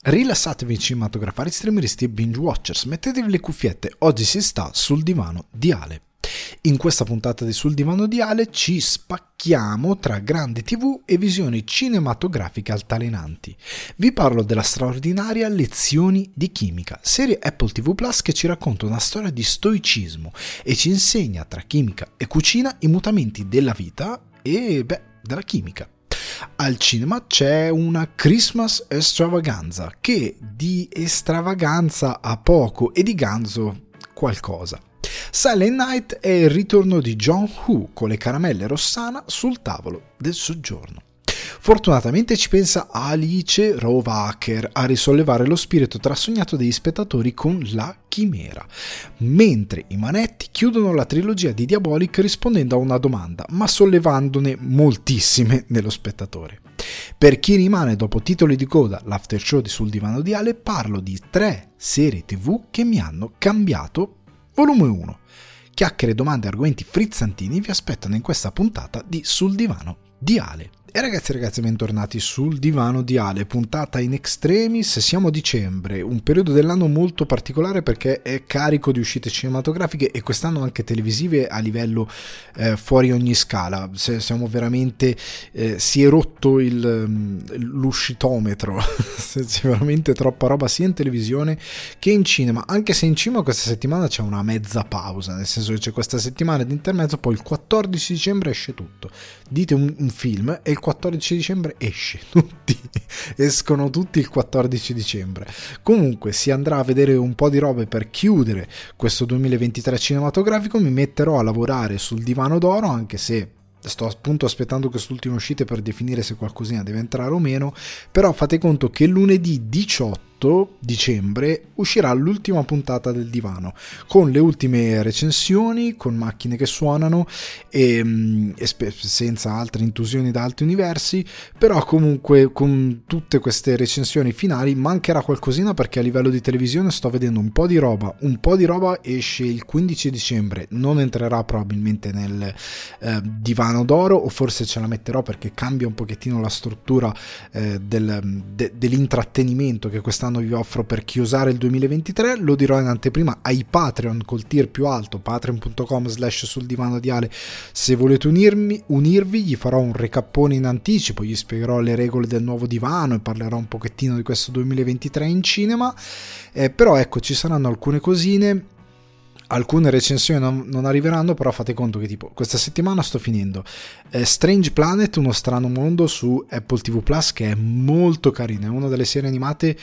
Rilassatevi cinematografari, streameristi e binge watchers, mettetevi le cuffiette, oggi si sta sul divano di Ale. In questa puntata di Sul divano di Ale ci spacchiamo tra grandi TV e visioni cinematografiche altalenanti. Vi parlo della straordinaria Lezioni di Chimica, serie Apple TV Plus che ci racconta una storia di stoicismo e ci insegna tra chimica e cucina i mutamenti della vita e della chimica. Al cinema c'è una Christmas extravaganza che di stravaganza ha poco e di ganzo qualcosa. Silent Night è il ritorno di John Woo con le caramelle Rossana sul tavolo del soggiorno. Fortunatamente ci pensa Alice Rohrwacher a risollevare lo spirito trasognato degli spettatori con La Chimera, mentre i Manetti chiudono la trilogia di Diabolik rispondendo a una domanda, ma sollevandone moltissime nello spettatore. Per chi rimane dopo titoli di coda, l'after show di Sul divano di Ale, parlo di 3 serie TV che mi hanno cambiato. Volume 1. Chiacchiere, domande e argomenti frizzantini vi aspettano in questa puntata di Sul divano di Ale. E ragazzi, bentornati sul divano di Ale, puntata in extremis, siamo a dicembre, un periodo dell'anno molto particolare perché è carico di uscite cinematografiche e quest'anno anche televisive a livello fuori ogni scala. Siamo veramente, si è rotto l'uscitometro, c'è veramente troppa roba sia in televisione che in cinema, anche se in cinema questa settimana c'è una mezza pausa, nel senso che c'è questa settimana di intermezzo, poi il 14 dicembre esce tutto, dite un film e il 14 dicembre esce tutti, escono tutti il 14 dicembre. Comunque si andrà a vedere un po' di robe per chiudere questo 2023 cinematografico. Mi metterò a lavorare sul divano d'oro, anche se sto appunto aspettando quest'ultima uscita per definire se qualcosina deve entrare o meno, però fate conto che lunedì 18 dicembre uscirà l'ultima puntata del divano con le ultime recensioni, con macchine che suonano e senza altre intrusioni da altri universi, però comunque con tutte queste recensioni finali mancherà qualcosina perché a livello di televisione sto vedendo un po' di roba esce il 15 dicembre, non entrerà probabilmente nel divano d'oro, o forse ce la metterò perché cambia un pochettino la struttura dell'intrattenimento che quest'anno vi offro per chiusare il 2023. Lo dirò in anteprima ai Patreon col tier più alto, patreon.com/sul divano di Ale, se volete unirvi, gli farò un recappone in anticipo, gli spiegherò le regole del nuovo divano e parlerò un pochettino di questo 2023 in cinema, però ecco, ci saranno alcune cosine. Alcune recensioni non arriveranno, però fate conto che tipo questa settimana sto finendo Strange Planet, uno strano mondo su Apple TV Plus, che è molto carina, è una delle serie animate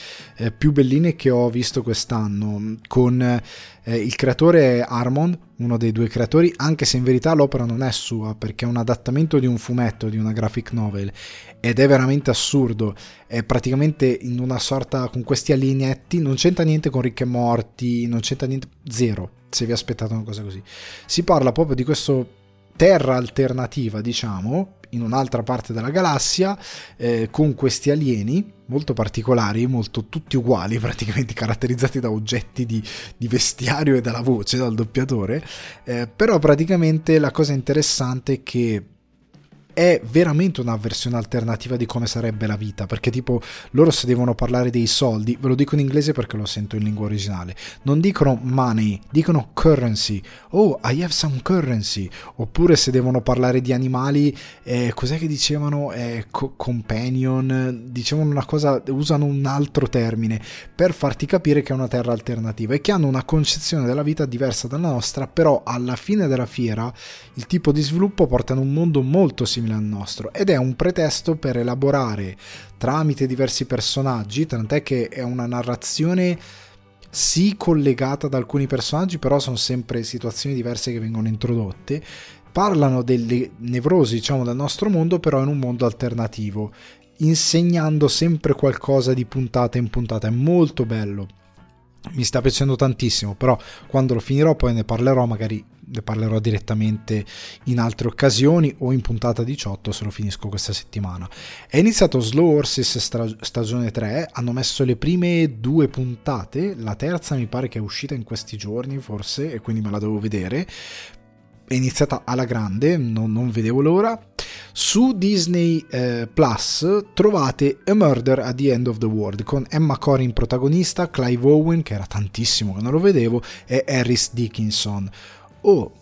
più belline che ho visto quest'anno, con il creatore Harmon, uno dei due creatori, anche se in verità l'opera non è sua perché è un adattamento di un fumetto, di una graphic novel, ed è veramente assurdo, è praticamente in una sorta, con questi alienetti, non c'entra niente con Rick e Morty, non c'entra niente, zero, se vi aspettate una cosa così. Si parla proprio di questo terra alternativa, diciamo, in un'altra parte della galassia, con questi alieni molto particolari, molto tutti uguali praticamente, caratterizzati da oggetti di vestiario e dalla voce, dal doppiatore, però praticamente la cosa interessante è che è veramente una versione alternativa di come sarebbe la vita, perché tipo loro, se devono parlare dei soldi, ve lo dico in inglese perché lo sento in lingua originale, non dicono money, dicono currency, oh I have some currency, oppure se devono parlare di animali, cos'è che dicevano, companion, dicevano una cosa, usano un altro termine per farti capire che è una terra alternativa e che hanno una concezione della vita diversa dalla nostra, però alla fine della fiera il tipo di sviluppo porta in un mondo molto simile al nostro, ed è un pretesto per elaborare tramite diversi personaggi, tant'è che è una narrazione sì collegata da alcuni personaggi, però sono sempre situazioni diverse che vengono introdotte, parlano delle nevrosi, diciamo, del nostro mondo, però in un mondo alternativo, insegnando sempre qualcosa di puntata in puntata. È molto bello, mi sta piacendo tantissimo, però quando lo finirò poi ne parlerò direttamente in altre occasioni o in puntata 18 se lo finisco questa settimana. È iniziato Slow Horses stagione 3, hanno messo le prime 2 puntate, la terza mi pare che è uscita in questi giorni forse e quindi me la devo vedere. è iniziata alla grande, non vedevo l'ora. Su Disney Plus trovate A Murder at the End of the World con Emma Corrin protagonista, Clive Owen, che era tantissimo che non lo vedevo, e Harris Dickinson. Ho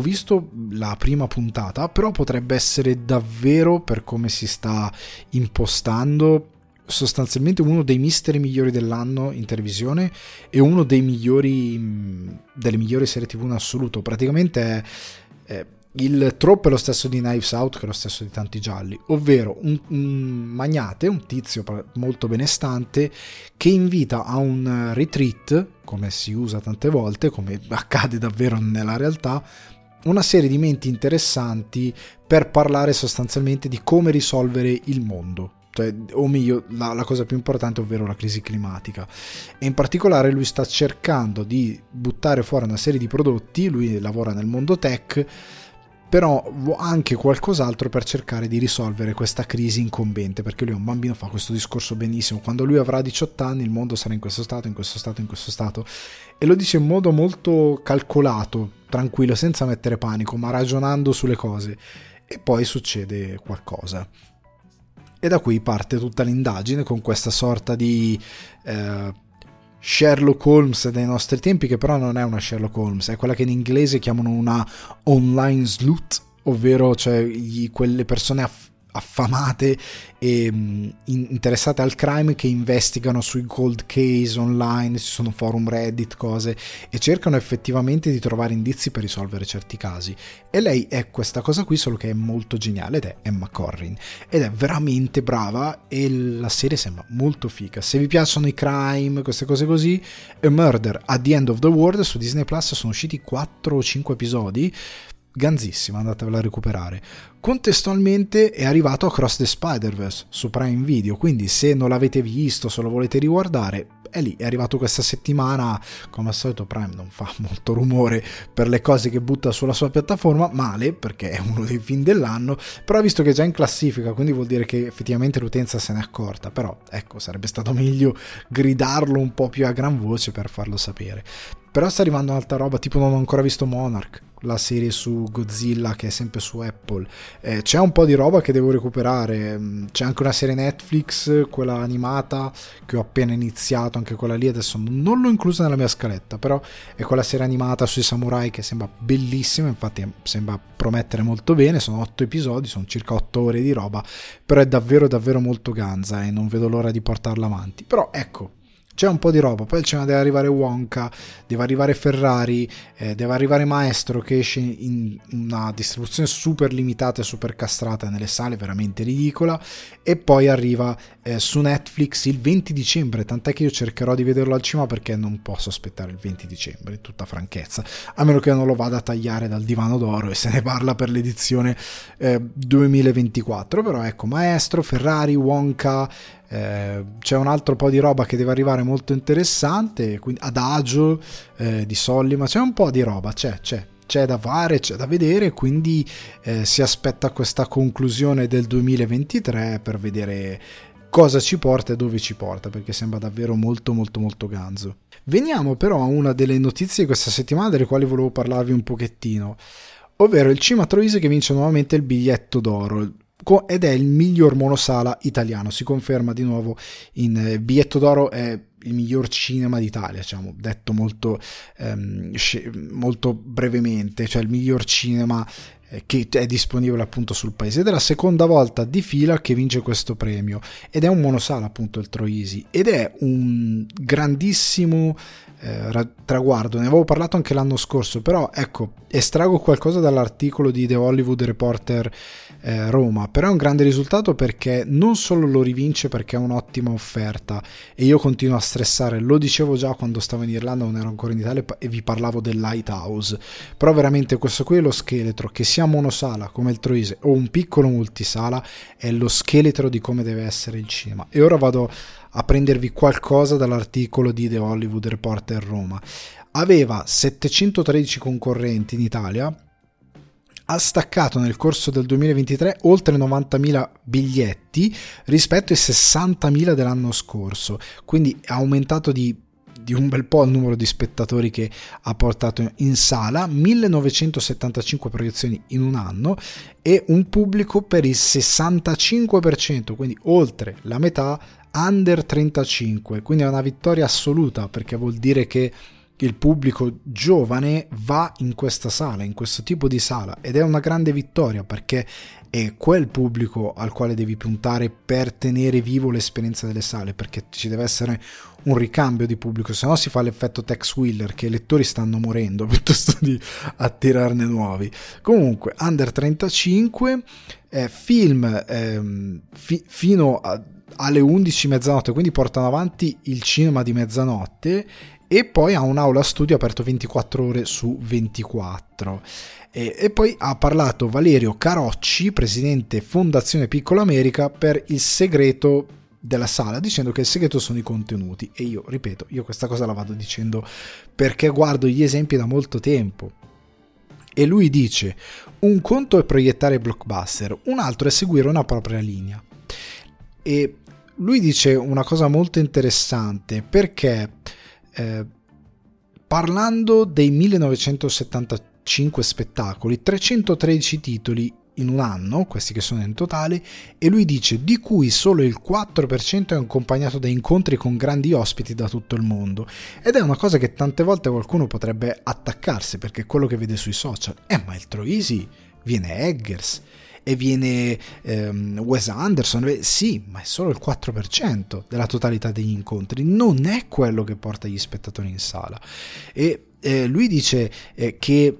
visto la prima puntata, però potrebbe essere davvero, per come si sta impostando, sostanzialmente uno dei mystery migliori dell'anno in televisione e uno dei delle migliori serie TV in assoluto. Praticamente il troppo è lo stesso di Knives Out, che è lo stesso di tanti gialli, ovvero un magnate, un tizio molto benestante che invita a un retreat, come si usa tante volte, come accade davvero nella realtà, una serie di menti interessanti per parlare sostanzialmente di come risolvere il mondo, o meglio la cosa più importante, ovvero la crisi climatica. E in particolare lui sta cercando di buttare fuori una serie di prodotti, lui lavora nel mondo tech, però anche qualcos'altro per cercare di risolvere questa crisi incombente, perché lui è un bambino, fa questo discorso benissimo: quando lui avrà 18 anni il mondo sarà in questo stato, in questo stato, in questo stato, e lo dice in modo molto calcolato, tranquillo, senza mettere panico, ma ragionando sulle cose, e poi succede qualcosa. E da qui parte tutta l'indagine, con questa sorta di Sherlock Holmes dei nostri tempi, che però non è una Sherlock Holmes, è quella che in inglese chiamano una online sleuth, ovvero quelle persone affamate e interessate al crime che investigano sui cold case online, ci sono forum Reddit, cose, e cercano effettivamente di trovare indizi per risolvere certi casi. E lei è questa cosa qui, solo che è molto geniale, ed è Emma Corrin, ed è veramente brava, e la serie sembra molto figa. Se vi piacciono i crime, queste cose così, A Murder at the End of the World su Disney Plus, sono usciti 4 o 5 episodi, ganzissima, andatevela a recuperare. Contestualmente è arrivato Across the Spider-Verse su Prime Video, quindi se non l'avete visto, se lo volete riguardare, è lì, è arrivato questa settimana. Come al solito Prime non fa molto rumore per le cose che butta sulla sua piattaforma, male, perché è uno dei film dell'anno, però visto che è già in classifica, quindi vuol dire che effettivamente l'utenza se n'è accorta, però ecco, sarebbe stato meglio gridarlo un po' più a gran voce per farlo sapere. Però sta arrivando un'altra roba, tipo non ho ancora visto Monarch, la serie su Godzilla, che è sempre su Apple. C'è un po' di roba che devo recuperare, c'è anche una serie Netflix, quella animata, che ho appena iniziato, anche quella lì adesso non l'ho inclusa nella mia scaletta, però è quella serie animata sui samurai che sembra bellissima, infatti sembra promettere molto bene. Sono 8 episodi, sono circa 8 ore di roba, però è davvero davvero molto ganza e non vedo l'ora di portarla avanti. Però ecco, c'è un po' di roba. Poi deve arrivare Wonka, deve arrivare Ferrari, deve arrivare Maestro, che esce in una distribuzione super limitata e super castrata nelle sale, veramente ridicola. E poi arriva su Netflix il 20 dicembre, tant'è che io cercherò di vederlo al cinema, perché non posso aspettare il 20 dicembre, in tutta franchezza, a meno che non lo vada a tagliare dal divano d'oro e se ne parla per l'edizione 2024. Però ecco, Maestro, Ferrari, Wonka, c'è un altro po' di roba che deve arrivare molto interessante, quindi Adagio di Sollima, c'è un po' di roba, c'è da fare, c'è da vedere, quindi si aspetta questa conclusione del 2023 per vedere cosa ci porta e dove ci porta, perché sembra davvero molto molto molto ganzo. Veniamo però a una delle notizie di questa settimana delle quali volevo parlarvi un pochettino, ovvero il Cinema Troisi che vince nuovamente il biglietto d'oro ed è il miglior monosala italiano. Si conferma di nuovo in biglietto d'oro, è il miglior cinema d'Italia, diciamo, detto molto brevemente, il miglior cinema che è disponibile appunto sul paese, ed è la seconda volta di fila che vince questo premio, ed è un monosala appunto il Troisi, ed è un grandissimo traguardo. Ne avevo parlato anche l'anno scorso, però ecco, estraggo qualcosa dall'articolo di The Hollywood Reporter Roma, però è un grande risultato perché non solo lo rivince perché è un'ottima offerta, e io continuo a stressare, lo dicevo già quando stavo in Irlanda, non ero ancora in Italia e vi parlavo del Lighthouse, però veramente questo qui è lo scheletro, che sia monosala come il Troisi o un piccolo multisala, è lo scheletro di come deve essere il cinema. E ora vado a prendervi qualcosa dall'articolo di The Hollywood Reporter Roma. Aveva 713 concorrenti in Italia, ha staccato nel corso del 2023 oltre 90.000 biglietti rispetto ai 60.000 dell'anno scorso, quindi è aumentato di di un bel po' il numero di spettatori che ha portato in sala, 1975 proiezioni in un anno e un pubblico per il 65%, quindi oltre la metà under 35, quindi è una vittoria assoluta, perché vuol dire che il pubblico giovane va in questa sala, in questo tipo di sala, ed è una grande vittoria perché è quel pubblico al quale devi puntare per tenere vivo l'esperienza delle sale, perché ci deve essere un ricambio di pubblico, se no si fa l'effetto Tex Willer che i lettori stanno morendo piuttosto di attirarne nuovi. Comunque under 35, film fino alle 11 mezzanotte, quindi portano avanti il cinema di mezzanotte, e poi ha un'aula studio aperto 24 ore su 24. E poi ha parlato Valerio Carocci, presidente Fondazione Piccola America, per il segreto della sala, dicendo che il segreto sono i contenuti. E io, ripeto, io questa cosa la vado dicendo perché guardo gli esempi da molto tempo. E lui dice: un conto è proiettare blockbuster, un altro è seguire una propria linea. E lui dice una cosa molto interessante, perché... parlando dei 1975 spettacoli, 313 titoli in un anno, questi che sono in totale, e lui dice di cui solo il 4% è accompagnato da incontri con grandi ospiti da tutto il mondo, ed è una cosa che tante volte qualcuno potrebbe attaccarsi, perché è quello che vede sui social, ma il Troisi, viene Eggers e viene Wes Anderson, sì, ma è solo il 4% della totalità degli incontri, non è quello che porta gli spettatori in sala. E lui dice che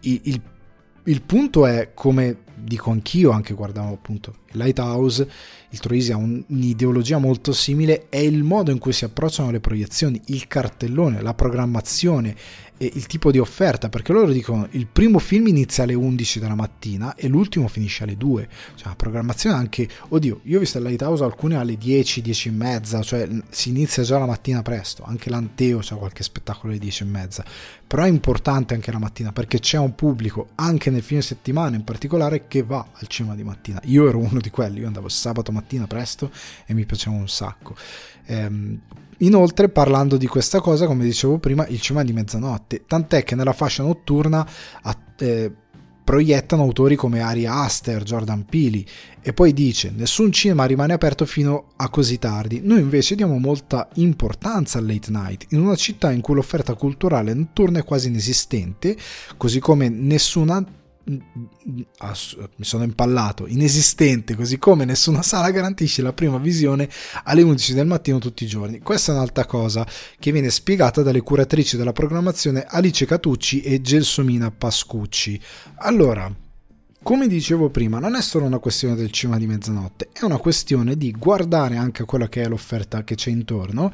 il punto è, come dico anch'io, anche guardavo appunto Lighthouse, il Troisi ha un'ideologia molto simile, è il modo in cui si approcciano le proiezioni, il cartellone, la programmazione e il tipo di offerta, perché loro dicono il primo film inizia alle 11 della mattina e l'ultimo finisce alle 2, cioè la programmazione anche, oddio, io ho visto Lighthouse alcune alle 10, 10 e mezza, cioè si inizia già la mattina presto, anche l'Anteo c'ha qualche spettacolo alle 10 e mezza, però è importante anche la mattina perché c'è un pubblico anche nel fine settimana in particolare che va al cinema di mattina. Io ero uno di quelli, io andavo sabato mattina presto e mi piaceva un sacco. Inoltre, parlando di questa cosa, come dicevo prima, il cinema di mezzanotte, tant'è che nella fascia notturna proiettano autori come Ari Aster, Jordan Peele, e poi dice nessun cinema rimane aperto fino a così tardi, noi invece diamo molta importanza al late night in una città in cui l'offerta culturale notturna è quasi inesistente, così come nessuna sala garantisce la prima visione alle 11 del mattino tutti i giorni. Questa è un'altra cosa che viene spiegata dalle curatrici della programmazione Alice Catucci e Gelsomina Pascucci. Allora, come dicevo prima, non è solo una questione del cinema di mezzanotte, è una questione di guardare anche quella che è l'offerta che c'è intorno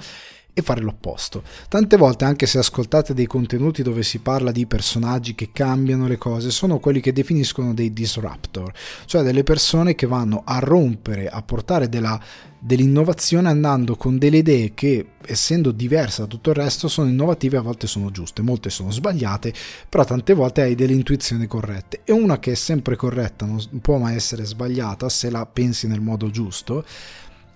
e fare l'opposto. Tante volte, anche se ascoltate dei contenuti dove si parla di personaggi che cambiano le cose, sono quelli che definiscono dei disruptor, cioè delle persone che vanno a rompere, a portare dell'innovazione andando con delle idee che, essendo diverse da tutto il resto, sono innovative, a volte sono giuste, molte sono sbagliate, però tante volte hai delle intuizioni corrette, e una che è sempre corretta non può mai essere sbagliata se la pensi nel modo giusto,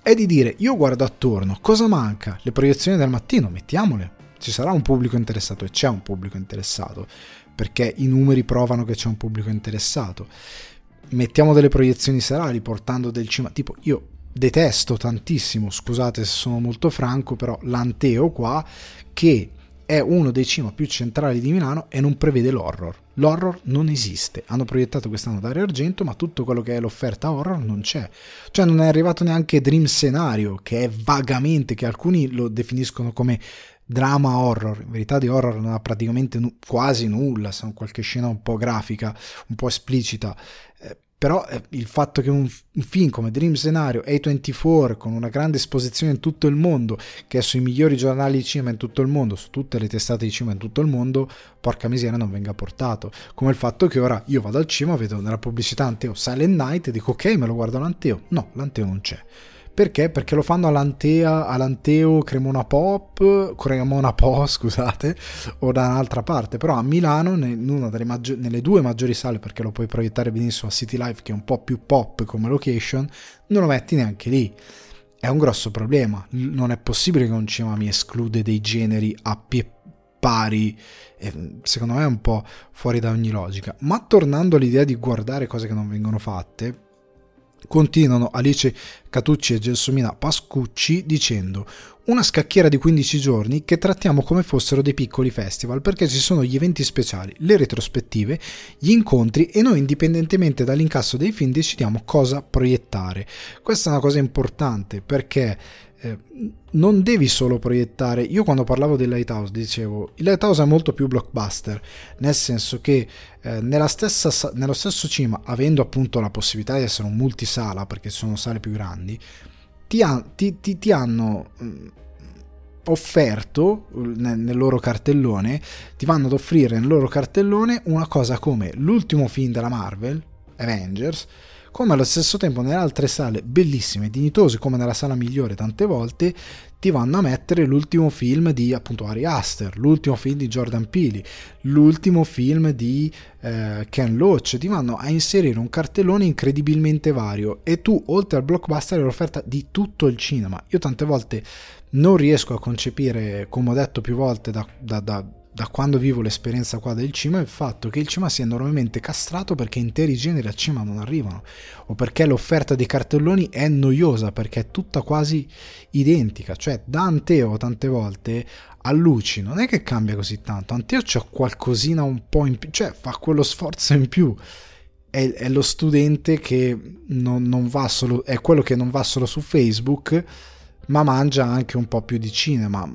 è di dire io guardo attorno, cosa manca? Le proiezioni del mattino, mettiamole, ci sarà un pubblico interessato, e c'è un pubblico interessato perché i numeri provano che c'è un pubblico interessato. Mettiamo delle proiezioni serali portando del cinema, tipo io detesto tantissimo, scusate se sono molto franco, però l'Anteo qua, che è uno dei cinema più centrali di Milano e non prevede l'horror. L'horror non esiste. Hanno proiettato quest'anno Dario Argento, ma tutto quello che è l'offerta horror non c'è. Cioè non è arrivato neanche Dream Scenario, che è vagamente, che alcuni lo definiscono come drama horror. In verità di horror non ha praticamente quasi nulla, se non qualche scena un po' grafica, un po' esplicita. Però il fatto che un film come Dream Scenario, A24, con una grande esposizione in tutto il mondo, che è sui migliori giornali di cinema in tutto il mondo, su tutte le testate di cinema in tutto il mondo, porca miseria, non venga portato. Come il fatto che ora io vado al cinema, vedo nella pubblicità Anteo Silent Night e dico ok, me lo guardo l'Anteo. No, l'Anteo non c'è. Perché? Perché lo fanno all'Anteo Cremona Po, scusate, o da un'altra parte, però a Milano, nelle due maggiori sale, perché lo puoi proiettare benissimo a City Life, che è un po' più pop come location, non lo metti neanche lì. è un grosso problema. Non è possibile che un cinema mi esclude dei generi a pie pari, secondo me è un po' fuori da ogni logica. Ma tornando all'idea di guardare cose che non vengono fatte, continuano Alice Catucci e Gelsomina Pascucci dicendo: una scacchiera di 15 giorni che trattiamo come fossero dei piccoli festival, perché ci sono gli eventi speciali, le retrospettive, gli incontri, e noi, indipendentemente dall'incasso dei film, decidiamo cosa proiettare. Questa è una cosa importante, perché non devi solo proiettare. Io quando parlavo del Lighthouse dicevo: il Lighthouse è molto più blockbuster, nel senso che nello stesso cinema, avendo appunto la possibilità di essere un multisala, perché ci sono sale più grandi, ti hanno offerto nel loro cartellone, ti vanno ad offrire nel loro cartellone una cosa come l'ultimo film della Marvel, Avengers, come allo stesso tempo nelle altre sale bellissime e dignitose, come nella sala migliore tante volte, ti vanno a mettere l'ultimo film di appunto Ari Aster, l'ultimo film di Jordan Peele, l'ultimo film di Ken Loach. Ti vanno a inserire un cartellone incredibilmente vario, e tu oltre al blockbuster hai l'offerta di tutto il cinema. Io tante volte non riesco a concepire, come ho detto più volte da quando vivo l'esperienza qua del cinema, il fatto che il cinema sia enormemente castrato perché interi generi al cinema non arrivano, o perché l'offerta dei cartelloni è noiosa perché è tutta quasi identica. Cioè da Anteo tante volte a Luci non è che cambia così tanto, Anteo c'ha qualcosina un po' in più, cioè fa quello sforzo in più, è lo studente che non va solo, è quello che non va solo su Facebook ma mangia anche un po' più di cinema.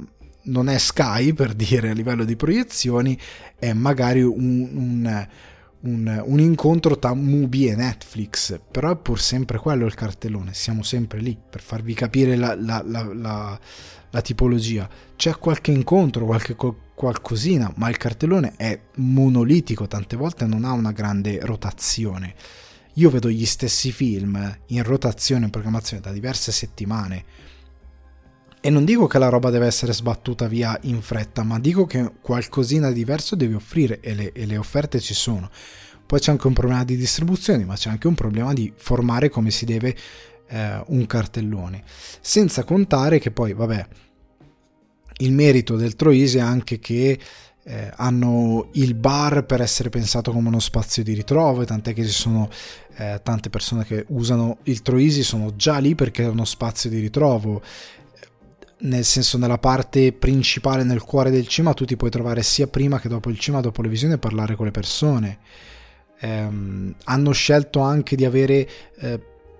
Non è Sky, per dire, a livello di proiezioni, è magari un incontro tra Mubi e Netflix, però è pur sempre quello il cartellone, siamo sempre lì, per farvi capire la tipologia. C'è qualche incontro, qualcosina, ma il cartellone è monolitico, tante volte non ha una grande rotazione. Io vedo gli stessi film in rotazione, in programmazione, da diverse settimane. E non dico che la roba deve essere sbattuta via in fretta, ma dico che qualcosina di diverso devi offrire, e le offerte ci sono. Poi c'è anche un problema di distribuzione, ma c'è anche un problema di formare come si deve un cartellone. Senza contare che poi, vabbè, il merito del Troisi è anche che hanno il bar per essere pensato come uno spazio di ritrovo, e tant'è che ci sono tante persone che usano il Troisi, sono già lì perché è uno spazio di ritrovo. Nel senso, nella parte principale, nel cuore del cinema, tu ti puoi trovare sia prima che dopo il cinema, dopo le visioni, e parlare con le persone. Hanno scelto anche di avere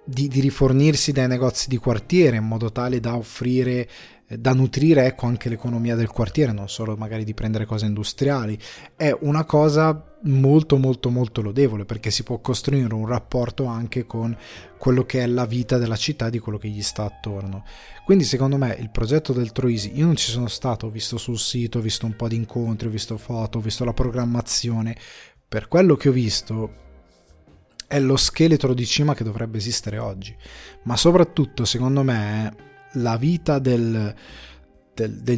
di rifornirsi dai negozi di quartiere, in modo tale da offrire, da nutrire, ecco, anche l'economia del quartiere, non solo magari di prendere cose industriali. È una cosa molto molto molto lodevole, perché si può costruire un rapporto anche con quello che è la vita della città, di quello che gli sta attorno. Quindi secondo me il progetto del Troisi, io non ci sono stato, ho visto sul sito, ho visto un po' di incontri, ho visto foto, ho visto la programmazione, per quello che ho visto è lo scheletro di cinema che dovrebbe esistere oggi. Ma soprattutto secondo me la vita del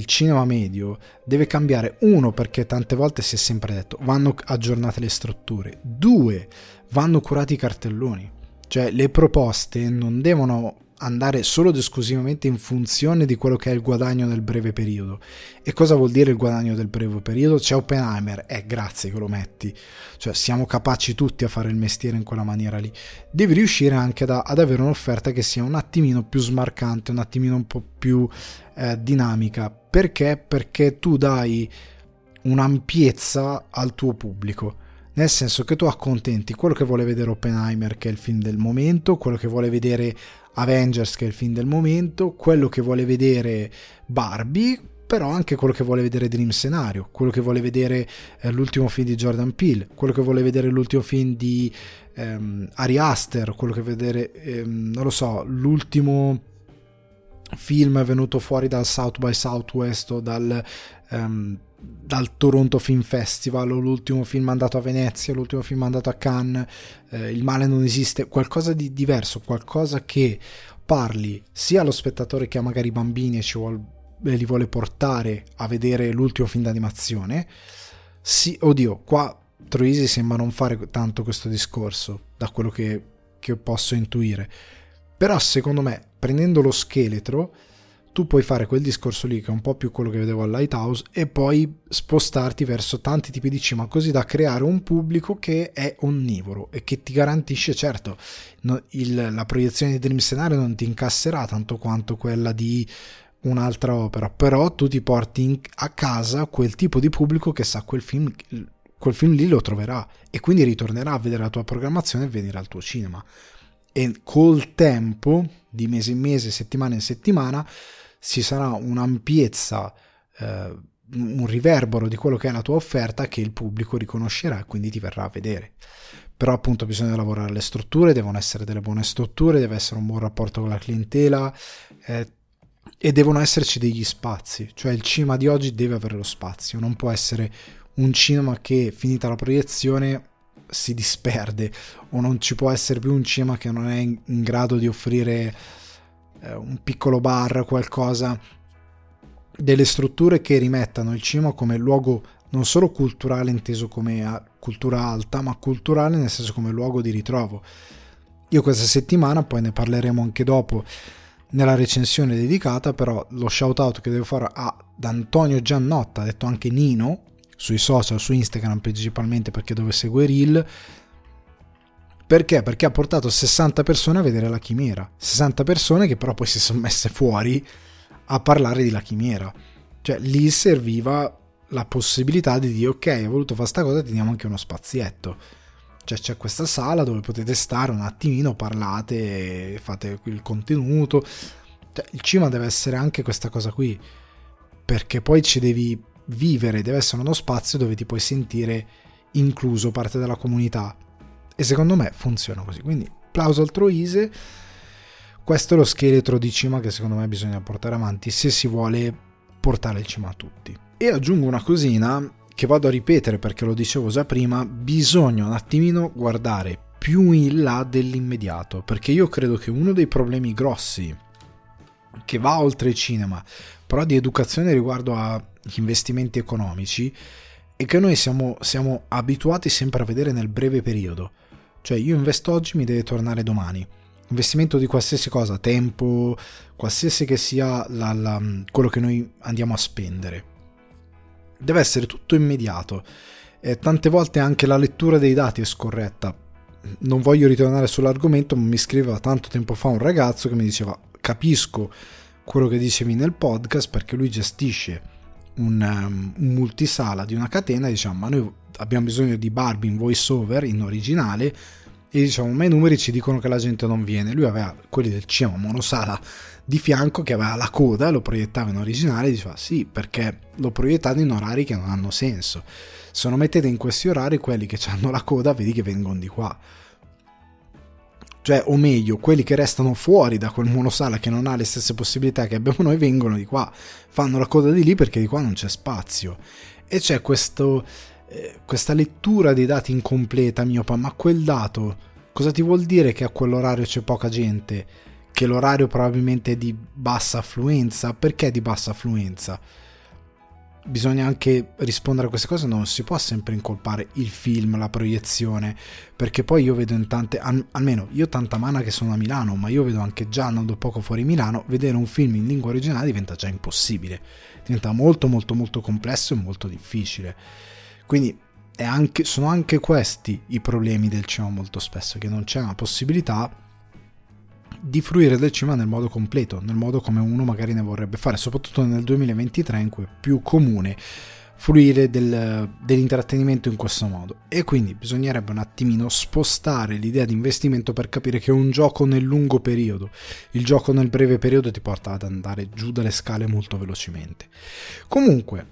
cinema medio deve cambiare. Uno, perché tante volte si è sempre detto vanno aggiornate le strutture. Due, vanno curati i cartelloni, cioè le proposte non devono andare solo ed esclusivamente in funzione di quello che è il guadagno nel breve periodo. E cosa vuol dire il guadagno del breve periodo? C'è Oppenheimer, grazie che lo metti, cioè siamo capaci tutti a fare il mestiere in quella maniera lì. Devi riuscire anche ad avere un'offerta che sia un attimino più smarcante, un attimino un po' più dinamica. Perché? Perché tu dai un'ampiezza al tuo pubblico, nel senso che tu accontenti quello che vuole vedere Oppenheimer, che è il film del momento, quello che vuole vedere Avengers, che è il film del momento, quello che vuole vedere Barbie, però anche quello che vuole vedere Dream Scenario, quello che vuole vedere l'ultimo film di Jordan Peele, quello che vuole vedere l'ultimo film di Ari Aster, quello che vedere non lo so, l'ultimo film venuto fuori dal South by Southwest o dal Toronto Film Festival, o l'ultimo film andato a Venezia, l'ultimo film andato a Cannes, Il male non esiste, qualcosa di diverso, qualcosa che parli sia allo spettatore che a magari i bambini e li vuole portare a vedere l'ultimo film d'animazione. Sì, oddio, qua Troisi sembra non fare tanto questo discorso, da quello che posso intuire, però secondo me prendendo lo scheletro tu puoi fare quel discorso lì, che è un po' più quello che vedevo al Lighthouse, e poi spostarti verso tanti tipi di cinema, così da creare un pubblico che è onnivoro e che ti garantisce, certo, la proiezione di Dream Scenario non ti incasserà tanto quanto quella di un'altra opera, però tu ti porti a casa quel tipo di pubblico che sa quel film lì lo troverà, e quindi ritornerà a vedere la tua programmazione e venire al tuo cinema. E col tempo, di mese in mese, settimana in settimana, ci sarà un'ampiezza, un riverbero di quello che è la tua offerta, che il pubblico riconoscerà e quindi ti verrà a vedere. Però appunto bisogna lavorare le strutture, devono essere delle buone strutture, deve essere un buon rapporto con la clientela, e devono esserci degli spazi, cioè il cinema di oggi deve avere lo spazio, non può essere un cinema che finita la proiezione si disperde, o non ci può essere più un cinema che non è in grado di offrire un piccolo bar, qualcosa, delle strutture che rimettano il cinema come luogo non solo culturale, inteso come cultura alta, ma culturale nel senso come luogo di ritrovo. Io questa settimana, poi ne parleremo anche dopo nella recensione dedicata, però lo shout out che devo fare ad Antonio Giannotta, detto anche Nino sui social, su Instagram principalmente, perché dove segue Reel, perché ha portato 60 persone a vedere La Chimera, 60 persone che però poi si sono messe fuori a parlare di La Chimera, cioè lì serviva la possibilità di dire ok, hai voluto fare sta cosa, ti diamo anche uno spazietto, cioè c'è questa sala dove potete stare un attimino, parlate, fate il contenuto, cioè il cinema deve essere anche questa cosa qui, perché poi ci devi vivere, deve essere uno spazio dove ti puoi sentire incluso, parte della comunità, e secondo me funziona così, quindi plauso al Troise. Questo è lo scheletro di cinema che secondo me bisogna portare avanti se si vuole portare il cinema a tutti. E aggiungo una cosina che vado a ripetere perché lo dicevo già prima, bisogna un attimino guardare più in là dell'immediato, perché io credo che uno dei problemi grossi che va oltre il cinema, però di educazione riguardo a gli investimenti economici, e che noi siamo abituati sempre a vedere nel breve periodo, cioè io investo oggi, mi deve tornare domani, investimento di qualsiasi cosa, tempo, qualsiasi che sia quello che noi andiamo a spendere, deve essere tutto immediato, e tante volte anche la lettura dei dati è scorretta. Non voglio ritornare sull'argomento, ma mi scriveva tanto tempo fa un ragazzo che mi diceva: capisco quello che dicevi nel podcast, perché lui gestisce un multisala di una catena, diciamo, ma noi abbiamo bisogno di Barbie in voice over, in originale, e diciamo, ma i numeri ci dicono che la gente non viene. Lui aveva quelli del cinema monosala di fianco che aveva la coda, lo proiettava in originale e diceva sì, perché lo proiettate in orari che non hanno senso, se non mettete in questi orari quelli che hanno la coda vedi che vengono di qua, cioè, o meglio, quelli che restano fuori da quel monosala che non ha le stesse possibilità che abbiamo noi vengono di qua, fanno la coda di lì perché di qua non c'è spazio. E c'è questa lettura dei dati incompleta, miopa, ma quel dato cosa ti vuol dire che a quell'orario c'è poca gente, che l'orario probabilmente è di bassa affluenza? Perché di bassa affluenza? Bisogna anche rispondere a queste cose, non si può sempre incolpare il film, la proiezione, perché poi io vedo in tante, almeno io tanta mana che sono a Milano, ma io vedo anche già andando poco fuori Milano, vedere un film in lingua originale diventa già impossibile, diventa molto molto molto complesso e molto difficile, quindi sono anche questi i problemi del cinema molto spesso, che non c'è una possibilità di fruire del cinema nel modo completo, nel modo come uno magari ne vorrebbe fare, soprattutto nel 2023 in cui è più comune fruire dell'intrattenimento in questo modo. E quindi bisognerebbe un attimino spostare l'idea di investimento per capire che un gioco nel lungo periodo, il gioco nel breve periodo ti porta ad andare giù dalle scale molto velocemente. Comunque,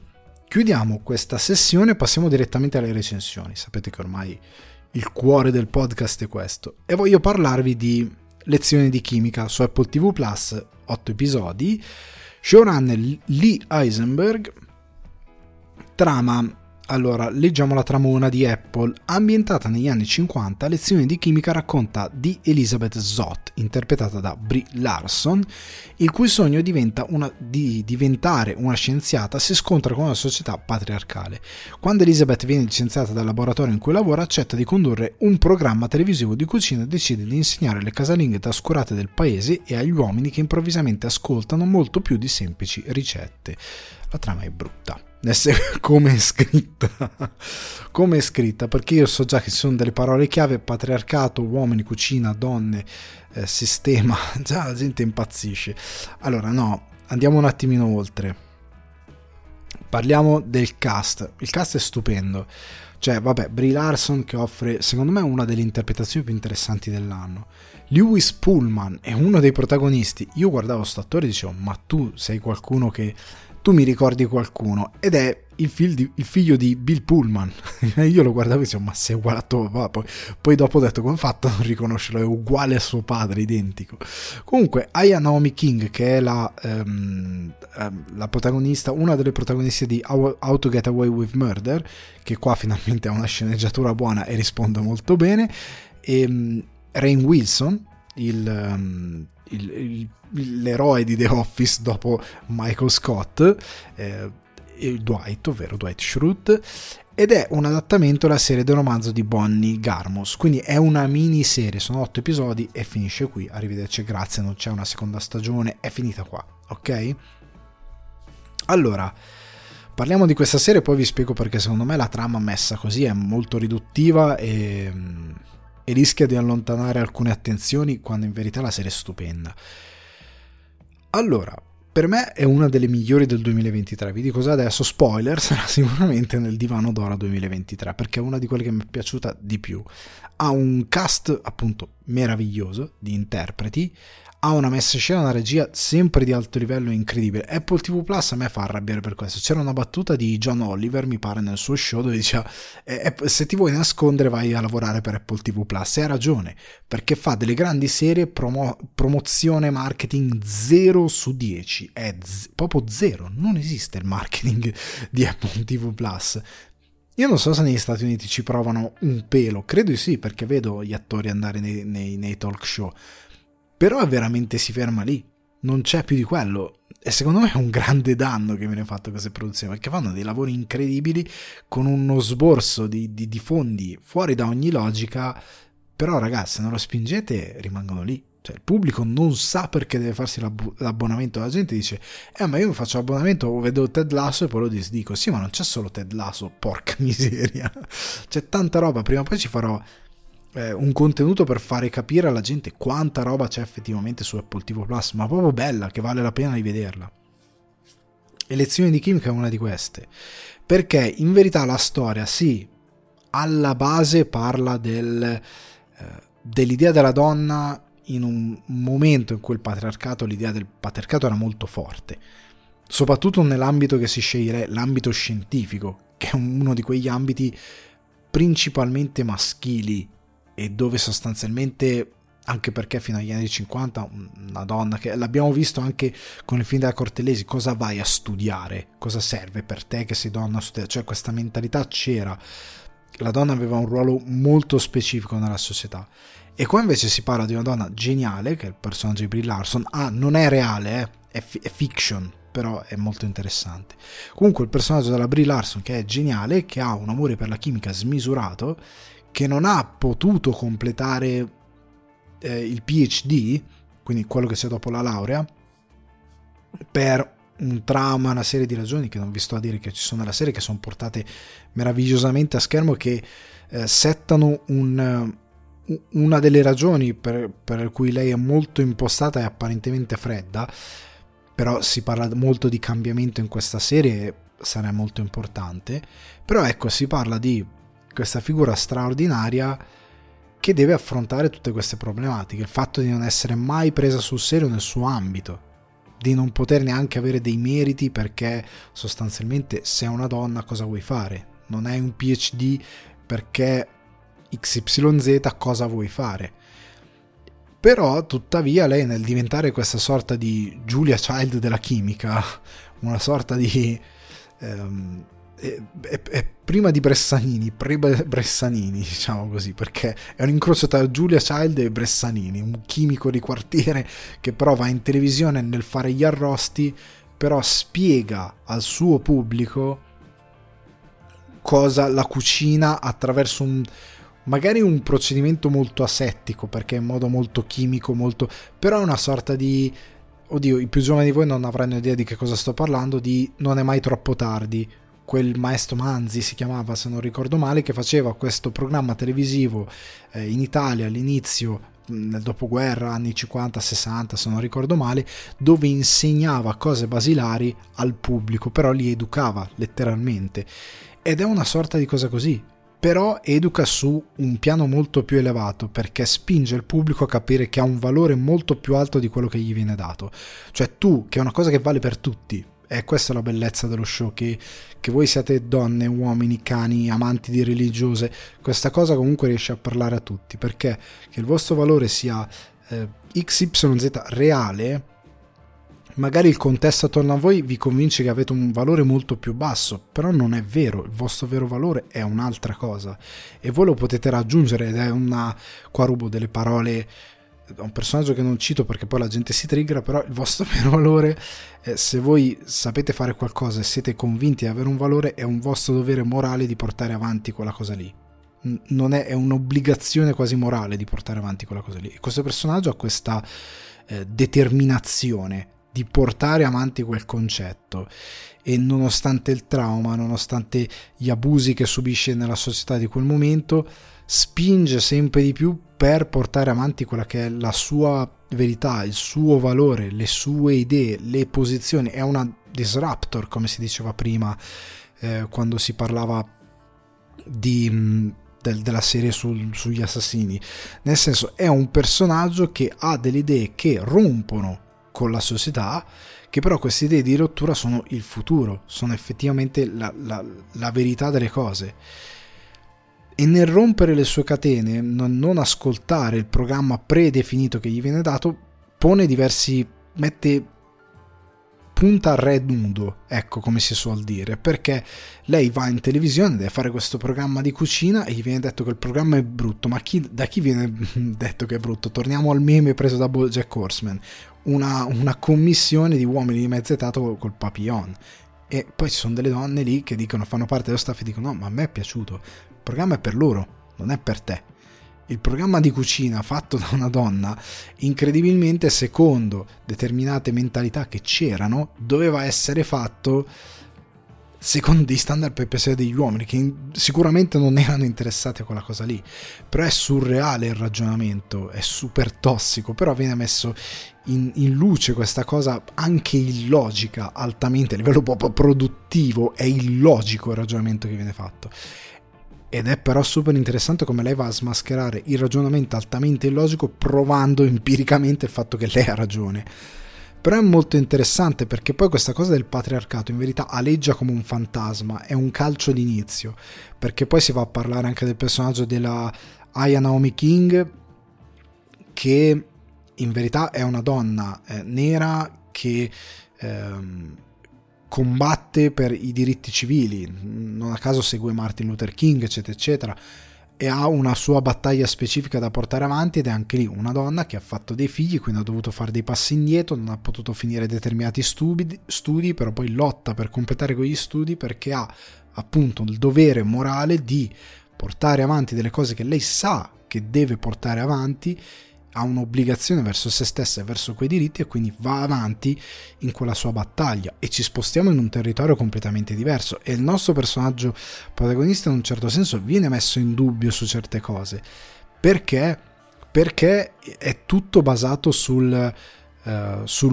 chiudiamo questa sessione e passiamo direttamente alle recensioni. Sapete che ormai il cuore del podcast è questo, e voglio parlarvi di Lezioni di Chimica su Apple TV Plus, 8 episodi, showrunner Lee Eisenberg, trama Allora, leggiamo la tramona di Apple. Ambientata negli anni 50, Lezioni di Chimica racconta di Elizabeth Zott, interpretata da Brie Larson, il cui sogno diventare una scienziata si scontra con una società patriarcale. Quando Elizabeth viene licenziata dal laboratorio in cui lavora, accetta di condurre un programma televisivo di cucina e decide di insegnare alle casalinghe trascurate del paese e agli uomini che improvvisamente ascoltano molto più di semplici ricette. La trama è brutta. Come è scritta, perché io so già che ci sono delle parole chiave: patriarcato, uomini, cucina, donne, sistema. Già la gente impazzisce. Allora, no, andiamo un attimino oltre. Parliamo del cast. Il cast è stupendo. Cioè, vabbè, Brie Larson, che offre, secondo me, una delle interpretazioni più interessanti dell'anno. Lewis Pullman è uno dei protagonisti. Io guardavo sto attore e dicevo: ma tu sei qualcuno che... tu mi ricordi qualcuno. Ed è il figlio di Bill Pullman. Io lo guardavo e dicevo: ma sei uguale a tuo papà. Poi dopo ho detto: come ho fatto a non riconoscerlo? È uguale a suo padre, identico. Comunque, Aya Naomi King, che è la protagonista, una delle protagoniste di How to Get Away with Murder, che qua finalmente ha una sceneggiatura buona e risponde molto bene. Rainn Wilson, l'eroe di The Office dopo Michael Scott, Dwight, ovvero Dwight Schrute, ed è un adattamento alla serie del romanzo di Bonnie Garmus, quindi è una miniserie, sono 8 episodi e finisce qui. Arrivederci, grazie, non c'è una seconda stagione, è finita qua, ok? Allora, parliamo di questa serie, poi vi spiego perché secondo me la trama messa così è molto riduttiva e rischia di allontanare alcune attenzioni, quando in verità la serie è stupenda. Allora, per me è una delle migliori del 2023, vi dico già adesso, spoiler, sarà sicuramente nel divano d'oro 2023, perché è una di quelle che mi è piaciuta di più. Ha un cast appunto meraviglioso di interpreti, ha una messa in scena, una regia sempre di alto livello, incredibile. Apple TV Plus a me fa arrabbiare per questo. C'era una battuta di John Oliver, mi pare, nel suo show, dove diceva: se ti vuoi nascondere vai a lavorare per Apple TV Plus. E ha ragione, perché fa delle grandi serie, promozione, marketing 0 su 10, è proprio zero, non esiste il marketing di Apple TV Plus. Io non so se negli Stati Uniti ci provano un pelo, credo di sì, perché vedo gli attori andare nei talk show, però veramente si ferma lì, non c'è più di quello, e secondo me è un grande danno che viene fatto queste produzioni, perché fanno dei lavori incredibili con uno sborso di fondi fuori da ogni logica, però ragazzi, se non lo spingete rimangono lì. Cioè, il pubblico non sa perché deve farsi l'abbonamento, la gente dice: ma io mi faccio l'abbonamento, vedo Ted Lasso e poi lo disdico. Sì, ma non c'è solo Ted Lasso, porca miseria, c'è tanta roba, prima o poi ci farò un contenuto per fare capire alla gente quanta roba c'è effettivamente su Apple TV Plus, ma proprio bella, che vale la pena di vederla. Lezioni di Chimica è una di queste, perché in verità la storia, sì, alla base parla dell'idea della donna in un momento in cui l'idea del patriarcato era molto forte, soprattutto nell'ambito che si sceglie, l'ambito scientifico, che è uno di quegli ambiti principalmente maschili, e dove sostanzialmente, anche perché fino agli anni 50 una donna, che l'abbiamo visto anche con il film della Cortellesi, cosa vai a studiare, cosa serve per te che sei donna a studiare, cioè questa mentalità c'era, la donna aveva un ruolo molto specifico nella società. E qua invece si parla di una donna geniale, che è il personaggio di Brie Larson. Non è reale, è fiction, però è molto interessante. Comunque il personaggio della Brie Larson, che è geniale, che ha un amore per la chimica smisurato, che non ha potuto completare il PhD, quindi quello che c'è dopo la laurea, per un trauma, una serie di ragioni che non vi sto a dire che ci sono nella serie, che sono portate meravigliosamente a schermo, che settano una delle ragioni per cui lei è molto impostata e apparentemente fredda, però si parla molto di cambiamento in questa serie, sarà molto importante. Però ecco, si parla di questa figura straordinaria che deve affrontare tutte queste problematiche, il fatto di non essere mai presa sul serio nel suo ambito, di non poter neanche avere dei meriti, perché sostanzialmente se è una donna cosa vuoi fare, non hai un PhD perché XYZ, cosa vuoi fare. Però tuttavia lei, nel diventare questa sorta di Julia Child della chimica, una sorta di è prima di Bressanini, pre-Bressanini, diciamo così, perché è un incrocio tra Giulia Child e Bressanini, un chimico di quartiere che però va in televisione nel fare gli arrosti, però spiega al suo pubblico cosa la cucina attraverso un, magari un procedimento molto asettico, perché è in modo molto chimico, molto, però è una sorta di, oddio, i più giovani di voi non avranno idea di che cosa sto parlando, di Non è mai troppo tardi, quel maestro Manzi si chiamava, se non ricordo male, che faceva questo programma televisivo in Italia all'inizio, nel dopoguerra, anni 50-60 se non ricordo male, dove insegnava cose basilari al pubblico, però li educava letteralmente, ed è una sorta di cosa così, però educa su un piano molto più elevato, perché spinge il pubblico a capire che ha un valore molto più alto di quello che gli viene dato, cioè tu, che è una cosa che vale per tutti. E questa è la bellezza dello show, che voi siate donne, uomini, cani, amanti di religiose, questa cosa comunque riesce a parlare a tutti, perché che il vostro valore sia XYZ reale, magari il contesto attorno a voi vi convince che avete un valore molto più basso, però non è vero, il vostro vero valore è un'altra cosa e voi lo potete raggiungere. Ed è una, qua rubo delle parole da un personaggio che non cito perché poi la gente si triggera, però il vostro vero valore, se voi sapete fare qualcosa e siete convinti di avere un valore, è un vostro dovere morale di portare avanti quella cosa lì, non è, è un'obbligazione quasi morale di portare avanti quella cosa lì, e questo personaggio ha questa determinazione di portare avanti quel concetto, e nonostante il trauma, nonostante gli abusi che subisce nella società di quel momento, spinge sempre di più per portare avanti quella che è la sua verità, il suo valore, le sue idee, le posizioni. È una disruptor, come si diceva prima, quando si parlava della serie sugli assassini, nel senso, è un personaggio che ha delle idee che rompono con la società, che però queste idee di rottura sono il futuro, sono effettivamente la verità delle cose. E nel rompere le sue catene, non ascoltare il programma predefinito che gli viene dato, mette punta al re nudo, ecco come si suol dire, perché lei va in televisione, deve fare questo programma di cucina e gli viene detto che il programma è brutto. Ma da chi viene detto che è brutto? Torniamo al meme preso da Jack Horseman, una commissione di uomini di mezza età col papillon, e poi ci sono delle donne lì che dicono, fanno parte dello staff e dicono: no, ma a me è piaciuto. Il programma è per loro, non è per te. Il programma di cucina fatto da una donna, incredibilmente, secondo determinate mentalità che c'erano, doveva essere fatto secondo dei standard per piacere degli uomini, che sicuramente non erano interessati a quella cosa lì. Però è surreale il ragionamento, è super tossico, però viene messo in luce questa cosa anche illogica, altamente a livello proprio produttivo, è illogico il ragionamento che viene fatto. Ed è però super interessante come lei va a smascherare il ragionamento altamente illogico, provando empiricamente il fatto che lei ha ragione. Però è molto interessante, perché poi questa cosa del patriarcato in verità aleggia come un fantasma, è un calcio d'inizio, perché poi si va a parlare anche del personaggio della Aya Naomi King, che in verità è una donna nera che combatte per i diritti civili, non a caso segue Martin Luther King, eccetera eccetera, e ha una sua battaglia specifica da portare avanti, ed è anche lì una donna che ha fatto dei figli, quindi ha dovuto fare dei passi indietro, non ha potuto finire determinati studi, però poi lotta per completare quegli studi, perché ha appunto il dovere morale di portare avanti delle cose che lei sa che deve portare avanti, ha un'obbligazione verso se stessa e verso quei diritti, e quindi va avanti in quella sua battaglia. E ci spostiamo in un territorio completamente diverso, e il nostro personaggio protagonista in un certo senso viene messo in dubbio su certe cose, perché è tutto basato sul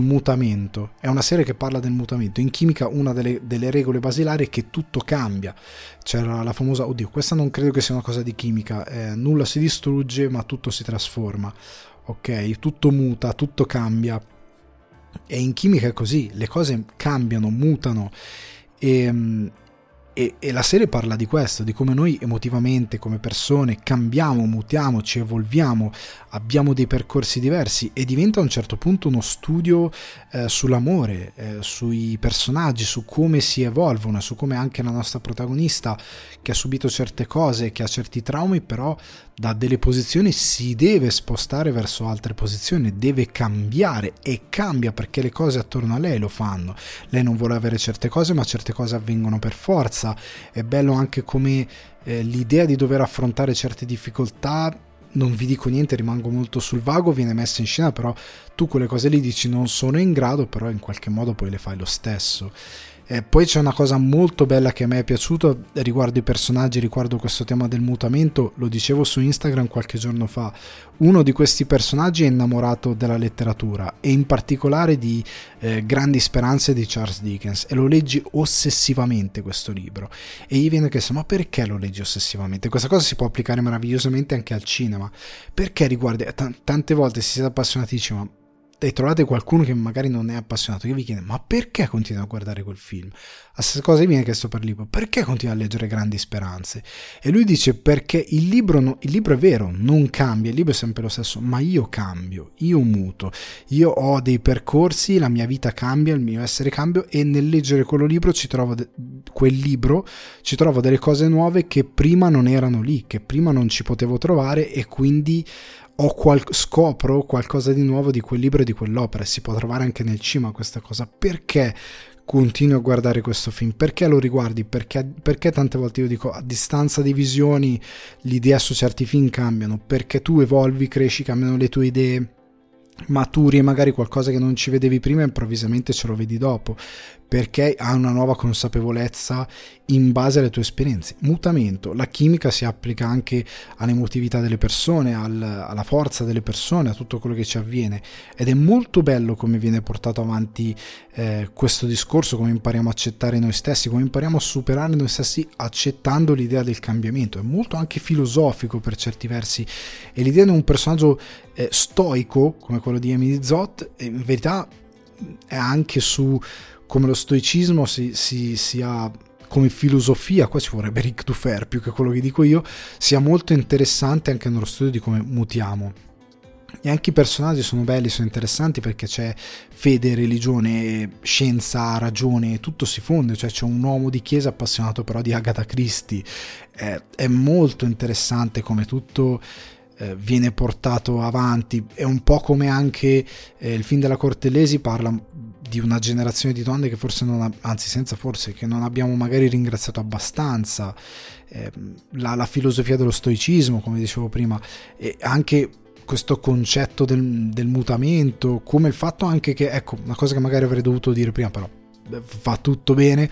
mutamento. È una serie che parla del mutamento. In chimica una delle regole basilari è che tutto cambia. C'era la famosa, oddio, questa non credo che sia una cosa di chimica, nulla si distrugge ma tutto si trasforma. Ok, tutto muta, tutto cambia, e in chimica è così, le cose cambiano, mutano, e E la serie parla di questo, di come noi emotivamente come persone cambiamo, mutiamo, ci evolviamo, abbiamo dei percorsi diversi, e diventa a un certo punto uno studio sull'amore, sui personaggi, su come si evolvono, su come anche la nostra protagonista, che ha subito certe cose, che ha certi traumi, però da delle posizioni si deve spostare verso altre posizioni, deve cambiare, e cambia perché le cose attorno a lei lo fanno. Lei non vuole avere certe cose, ma certe cose avvengono per forza. È bello anche come l'idea di dover affrontare certe difficoltà, non vi dico niente, rimango molto sul vago, viene messa in scena, però tu quelle cose lì dici non sono in grado, però in qualche modo poi le fai lo stesso. Poi c'è una cosa molto bella che a me è piaciuta riguardo i personaggi, riguardo questo tema del mutamento. Lo dicevo su Instagram qualche giorno fa, uno di questi personaggi è innamorato della letteratura e in particolare di Grandi Speranze di Charles Dickens, e lo leggi ossessivamente questo libro, e gli viene chiesto: ma perché lo leggi ossessivamente? Questa cosa si può applicare meravigliosamente anche al cinema, perché riguarda tante volte si siete appassionati di cinema e trovate qualcuno che magari non è appassionato che vi chiede: ma perché continua a guardare quel film? La stessa cosa viene chiesto per il libro: perché continua a leggere Grandi Speranze? E lui dice: perché il libro è vero, non cambia, il libro è sempre lo stesso, ma io cambio, io muto, io ho dei percorsi, la mia vita cambia, il mio essere cambia, e nel leggere quel libro ci trovo delle cose nuove che prima non erano lì, che prima non ci potevo trovare, e quindi scopro qualcosa di nuovo di quel libro e di quell'opera. Si può trovare anche nel cinema questa cosa. Perché continuo a guardare questo film? Perché lo riguardi? Perché tante volte io dico: a distanza di visioni l'idea su certi film cambiano, perché tu evolvi, cresci, cambiano le tue idee, maturi, e magari qualcosa che non ci vedevi prima improvvisamente ce lo vedi dopo, perché ha una nuova consapevolezza in base alle tue esperienze. Mutamento. La chimica si applica anche all'emotività delle persone, alla forza delle persone, a tutto quello che ci avviene, ed è molto bello come viene portato avanti questo discorso, come impariamo a accettare noi stessi, come impariamo a superare noi stessi accettando l'idea del cambiamento. È molto anche filosofico per certi versi, e l'idea di un personaggio stoico come quello di Emily Zott in verità è anche su come lo stoicismo si ha come filosofia. Qua ci vorrebbe Ric Dufer più che quello che dico io, sia molto interessante anche nello studio di come mutiamo. E anche i personaggi sono belli, sono interessanti, perché c'è fede, religione, scienza, ragione, tutto si fonde. Cioè c'è un uomo di chiesa appassionato però di Agatha Christie, è molto interessante come tutto viene portato avanti. È un po' come anche il film della Cortellesi parla di una generazione di donne che forse che non abbiamo magari ringraziato abbastanza, la filosofia dello stoicismo, come dicevo prima, e anche questo concetto del mutamento, come il fatto anche che, ecco, una cosa che magari avrei dovuto dire prima, però va tutto bene,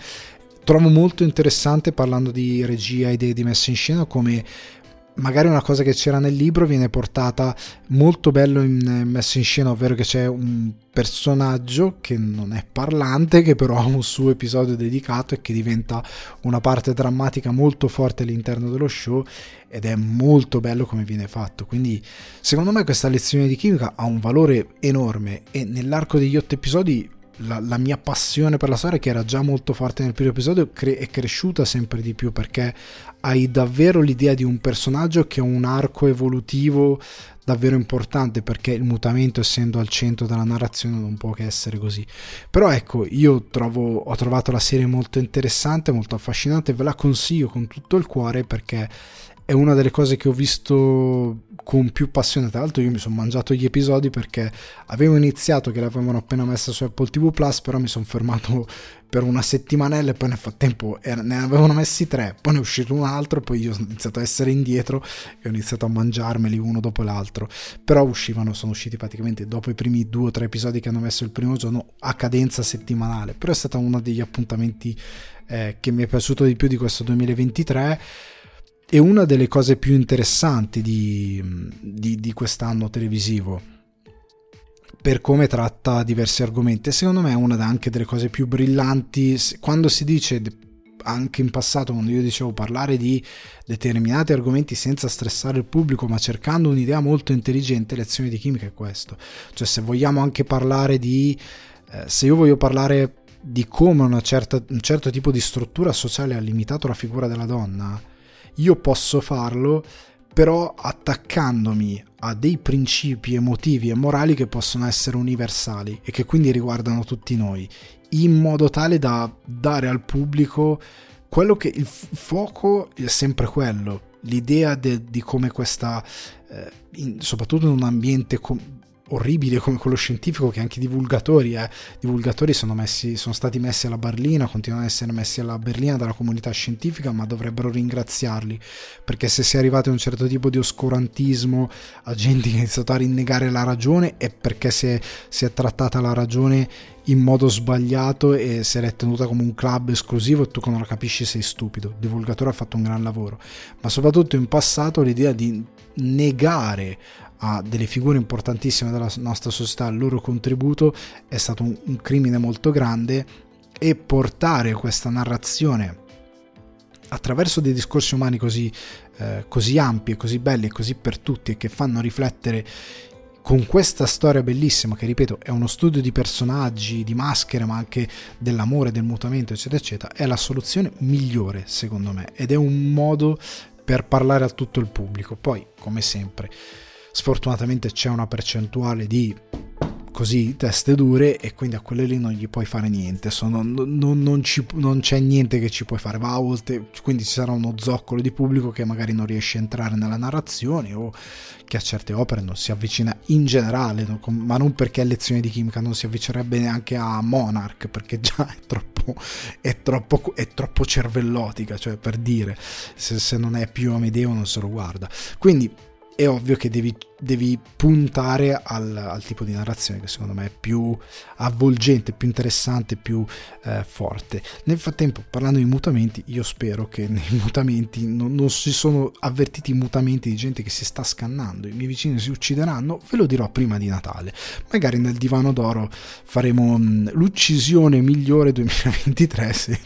trovo molto interessante, parlando di regia e di messa in scena, come magari una cosa che c'era nel libro viene portata molto bello messo in scena, ovvero che c'è un personaggio che non è parlante, che però ha un suo episodio dedicato e che diventa una parte drammatica molto forte all'interno dello show, ed è molto bello come viene fatto. Quindi secondo me questa lezione di chimica ha un valore enorme, e nell'arco degli 8 episodi la mia passione per la storia, che era già molto forte nel primo episodio, è cresciuta sempre di più, perché hai davvero l'idea di un personaggio che ha un arco evolutivo davvero importante, perché il mutamento, essendo al centro della narrazione, non può che essere così. Però ecco, io ho trovato la serie molto interessante, molto affascinante, ve la consiglio con tutto il cuore, perché è una delle cose che ho visto con più passione. Tra l'altro io mi sono mangiato gli episodi, perché avevo iniziato che l'avevano appena messa su Apple TV Plus, però mi sono fermato per una settimanella, e poi nel frattempo ne avevano messi 3, poi ne è uscito un altro, poi io ho iniziato a essere indietro e ho iniziato a mangiarmeli uno dopo l'altro. Però sono usciti praticamente dopo i primi 2 o 3 episodi che hanno messo il primo giorno, a cadenza settimanale. Però è stato uno degli appuntamenti che mi è piaciuto di più di questo 2023, è una delle cose più interessanti di quest'anno televisivo, per come tratta diversi argomenti. Secondo me è una anche delle cose più brillanti. Quando si dice, anche in passato, quando io dicevo, parlare di determinati argomenti senza stressare il pubblico, ma cercando un'idea molto intelligente, lezione di chimica è questo. Cioè, se vogliamo anche parlare se io voglio parlare di come un certo tipo di struttura sociale ha limitato la figura della donna, io posso farlo però attaccandomi a dei principi emotivi e morali che possono essere universali e che quindi riguardano tutti noi, in modo tale da dare al pubblico quello che il fuoco è sempre quello, l'idea di come questa, soprattutto in un ambiente orribile come quello scientifico, che anche divulgatori sono stati messi alla berlina, continuano ad essere messi alla berlina dalla comunità scientifica, ma dovrebbero ringraziarli, perché se si è arrivati a un certo tipo di oscurantismo, a gente che ha iniziato a rinnegare la ragione, è perché si è trattata la ragione in modo sbagliato e se l'è tenuta come un club esclusivo e tu che non la capisci sei stupido. Il divulgatore ha fatto un gran lavoro, ma soprattutto in passato l'idea di negare a delle figure importantissime della nostra società il loro contributo è stato un crimine molto grande, e portare questa narrazione attraverso dei discorsi umani così ampi, così belli e così per tutti, e che fanno riflettere con questa storia bellissima che, ripeto, è uno studio di personaggi, di maschere, ma anche dell'amore, del mutamento, eccetera eccetera, è la soluzione migliore secondo me, ed è un modo per parlare a tutto il pubblico. Poi come sempre sfortunatamente c'è una percentuale di così teste dure, e quindi a quelle lì non gli puoi fare niente, non c'è niente che ci puoi fare, va a volte, quindi ci sarà uno zoccolo di pubblico che magari non riesce a entrare nella narrazione o che a certe opere non si avvicina in generale, ma non perché Lezioni di Chimica non si avvicinerebbe neanche a Monarch, perché già è troppo cervellotica, cioè per dire, se non è più Amedeo non se lo guarda, quindi è ovvio che devi puntare al tipo di narrazione che secondo me è più avvolgente, più interessante, più forte. Nel frattempo, parlando di mutamenti, io spero che nei mutamenti non si sono avvertiti mutamenti di gente che si sta scannando, i miei vicini si uccideranno, ve lo dirò prima di Natale, magari nel divano d'oro faremo l'uccisione migliore 2023 se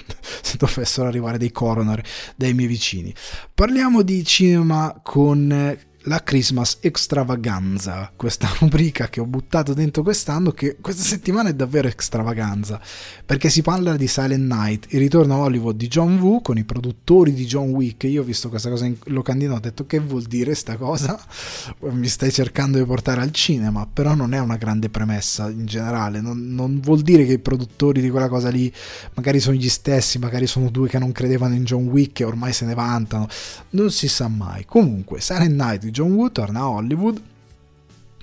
dovessero arrivare dei coroner dai miei vicini. Parliamo di cinema con la Christmas Extravaganza, questa rubrica che ho buttato dentro quest'anno, che questa settimana è davvero extravaganza, perché si parla di Silent Night, il ritorno a Hollywood di John Woo con i produttori di John Wick. Io ho visto questa cosa in locandina, ho detto che vuol dire sta cosa, mi stai cercando di portare al cinema, però non è una grande premessa in generale, non vuol dire che i produttori di quella cosa lì magari sono gli stessi, magari sono due che non credevano in John Wick e ormai se ne vantano, non si sa mai. Comunque Silent Night John Woo torna a Hollywood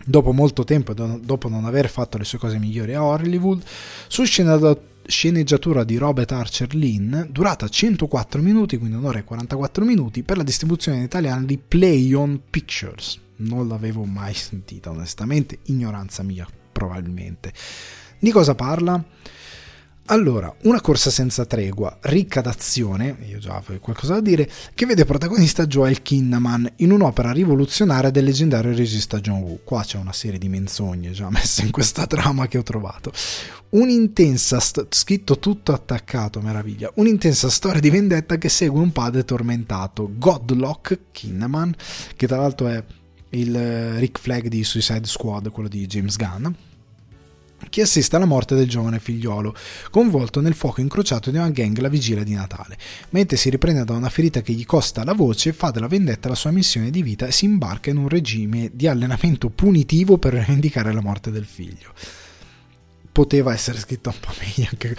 dopo molto tempo, dopo non aver fatto le sue cose migliori a Hollywood, su sceneggiatura di Robert Archer Lynn, durata 104 minuti, quindi un'ora e 44 minuti, per la distribuzione in italiano di Play On Pictures. Non l'avevo mai sentita, onestamente, ignoranza mia probabilmente. Di cosa parla? Allora, una corsa senza tregua, ricca d'azione, io già avevo qualcosa da dire, che vede protagonista Joel Kinnaman in un'opera rivoluzionaria del leggendario regista John Woo. Qua c'è una serie di menzogne già messe in questa trama che ho trovato. Un'intensa, scritto tutto attaccato, meraviglia, un'intensa storia di vendetta che segue un padre tormentato, Godlock Kinnaman, che tra l'altro è il Rick Flag di Suicide Squad, quello di James Gunn, che assiste alla morte del giovane figliolo, coinvolto nel fuoco incrociato di una gang la vigilia di Natale. Mentre si riprende da una ferita che gli costa la voce, fa della vendetta la sua missione di vita e si imbarca in un regime di allenamento punitivo per rivendicare la morte del figlio. Poteva essere scritta un po' meglio anche.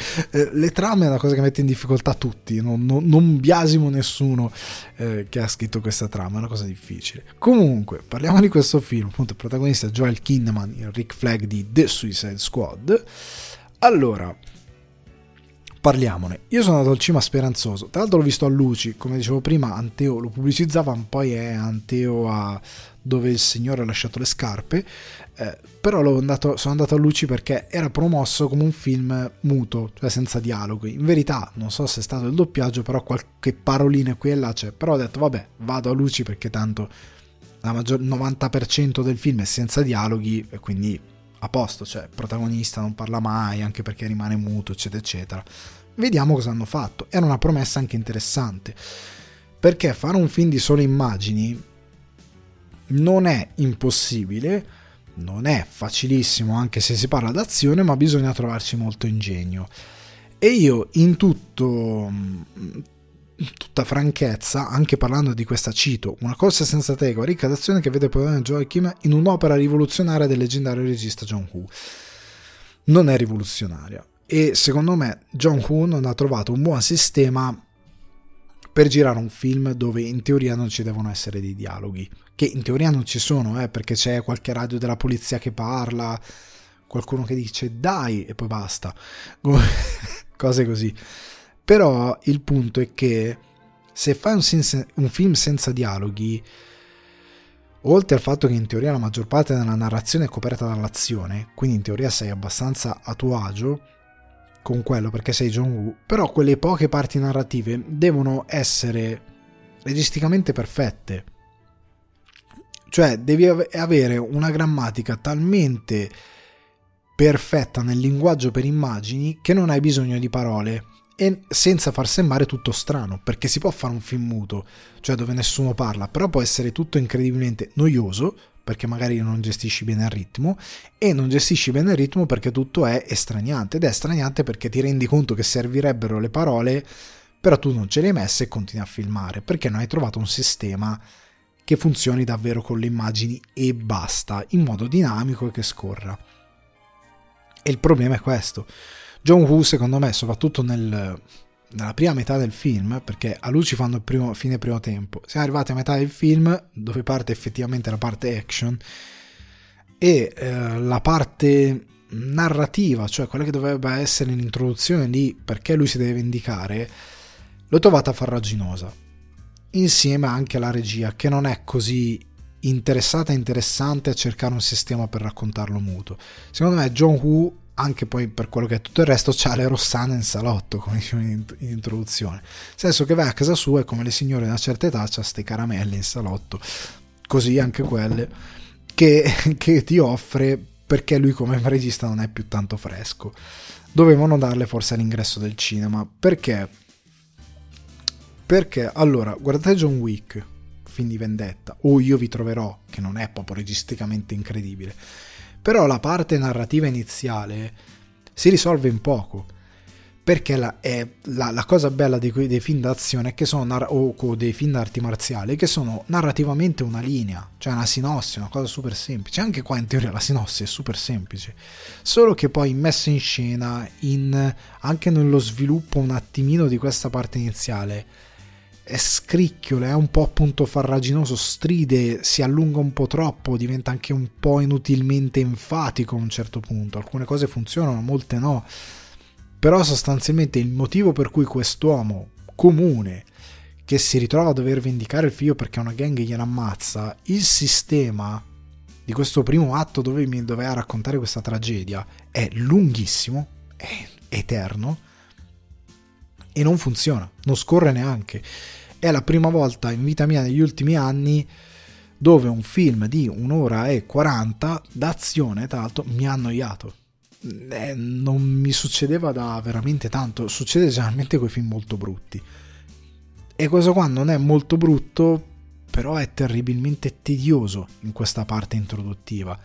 Le trame è una cosa che mette in difficoltà tutti, non biasimo nessuno che ha scritto questa trama, è una cosa difficile. Comunque parliamo di questo film, appunto il protagonista Joel Kinnaman, il Rick Flag di The Suicide Squad. Allora, parliamone. Io sono andato al cinema speranzoso, tra l'altro l'ho visto a Luci, come dicevo prima Anteo lo pubblicizzava, ma poi è Anteo a dove il signore ha lasciato le scarpe, però sono andato a Luci perché era promosso come un film muto, cioè senza dialoghi. In verità non so se è stato il doppiaggio, però qualche parolina qui e là c'è, però ho detto vabbè, vado a Luci perché tanto la maggior 90% del film è senza dialoghi e quindi a posto, cioè protagonista non parla mai, anche perché rimane muto, eccetera eccetera. Vediamo cosa hanno fatto. Era una promessa anche interessante, perché fare un film di sole immagini non è impossibile, non è facilissimo anche se si parla d'azione, ma bisogna trovarci molto ingegno. E io in tutta franchezza, anche parlando di questa, cito una corsa senza tregua, ricca d'azione, che vede prodare Joachim in un'opera rivoluzionaria del leggendario regista John Woo. Non è rivoluzionaria, e secondo me John Woo non ha trovato un buon sistema per girare un film dove in teoria non ci devono essere dei dialoghi, che in teoria non ci sono, perché c'è qualche radio della polizia che parla, qualcuno che dice dai e poi basta, cose così. Però il punto è che se fai un film senza dialoghi, oltre al fatto che in teoria la maggior parte della narrazione è coperta dall'azione, quindi in teoria sei abbastanza a tuo agio con quello perché sei John Woo, però quelle poche parti narrative devono essere registicamente perfette, cioè devi avere una grammatica talmente perfetta nel linguaggio per immagini che non hai bisogno di parole, e senza far sembrare tutto strano, perché si può fare un film muto, cioè dove nessuno parla, però può essere tutto incredibilmente noioso perché magari non gestisci bene il ritmo, e non gestisci bene il ritmo perché tutto è estraniante, ed è estraniante perché ti rendi conto che servirebbero le parole però tu non ce le hai messe e continui a filmare perché non hai trovato un sistema che funzioni davvero con le immagini e basta, in modo dinamico e che scorra. E il problema è questo. John Woo, secondo me, soprattutto nella prima metà del film, perché a lui ci fanno fine primo tempo, siamo arrivati a metà del film dove parte effettivamente la parte action, e la parte narrativa, cioè quella che doveva essere l'introduzione lì perché lui si deve vendicare, l'ho trovata farraginosa, insieme anche alla regia che non è così interessata e interessante a cercare un sistema per raccontarlo muto. Secondo me John Woo, anche poi per quello che è tutto il resto, c'ha le rossane in salotto, come dicevo in introduzione, nel senso che vai a casa sua e come le signore di una certa età c'ha ste caramelle in salotto, così, anche quelle che ti offre, perché lui come regista non è più tanto fresco. Dovevano darle forse all'ingresso del cinema, perché allora guardate John Wick, film di vendetta, o Io vi troverò, che non è proprio registicamente incredibile, però la parte narrativa iniziale si risolve in poco, perché la cosa bella dei film d'azione che sono o dei film d'arti marziali, che sono narrativamente una linea, cioè una sinossi, una cosa super semplice. Anche qua in teoria la sinossi è super semplice, solo che poi messa in scena, anche nello sviluppo un attimino di questa parte iniziale, è scricchiola, è un po' appunto farraginoso, stride, si allunga un po' troppo, diventa anche un po' inutilmente enfatico a un certo punto. Alcune cose funzionano, molte no, però sostanzialmente il motivo per cui quest'uomo comune che si ritrova a dover vendicare il figlio perché una gang gliela ammazza, il sistema di questo primo atto dove mi doveva raccontare questa tragedia è lunghissimo, è eterno e non funziona, non scorre neanche. È la prima volta in vita mia negli ultimi anni dove un film di 1 ora e 40 d'azione, tra l'altro, mi ha annoiato. Non mi succedeva da veramente tanto, succede generalmente con i film molto brutti, e questo qua non è molto brutto, però è terribilmente tedioso in questa parte introduttiva.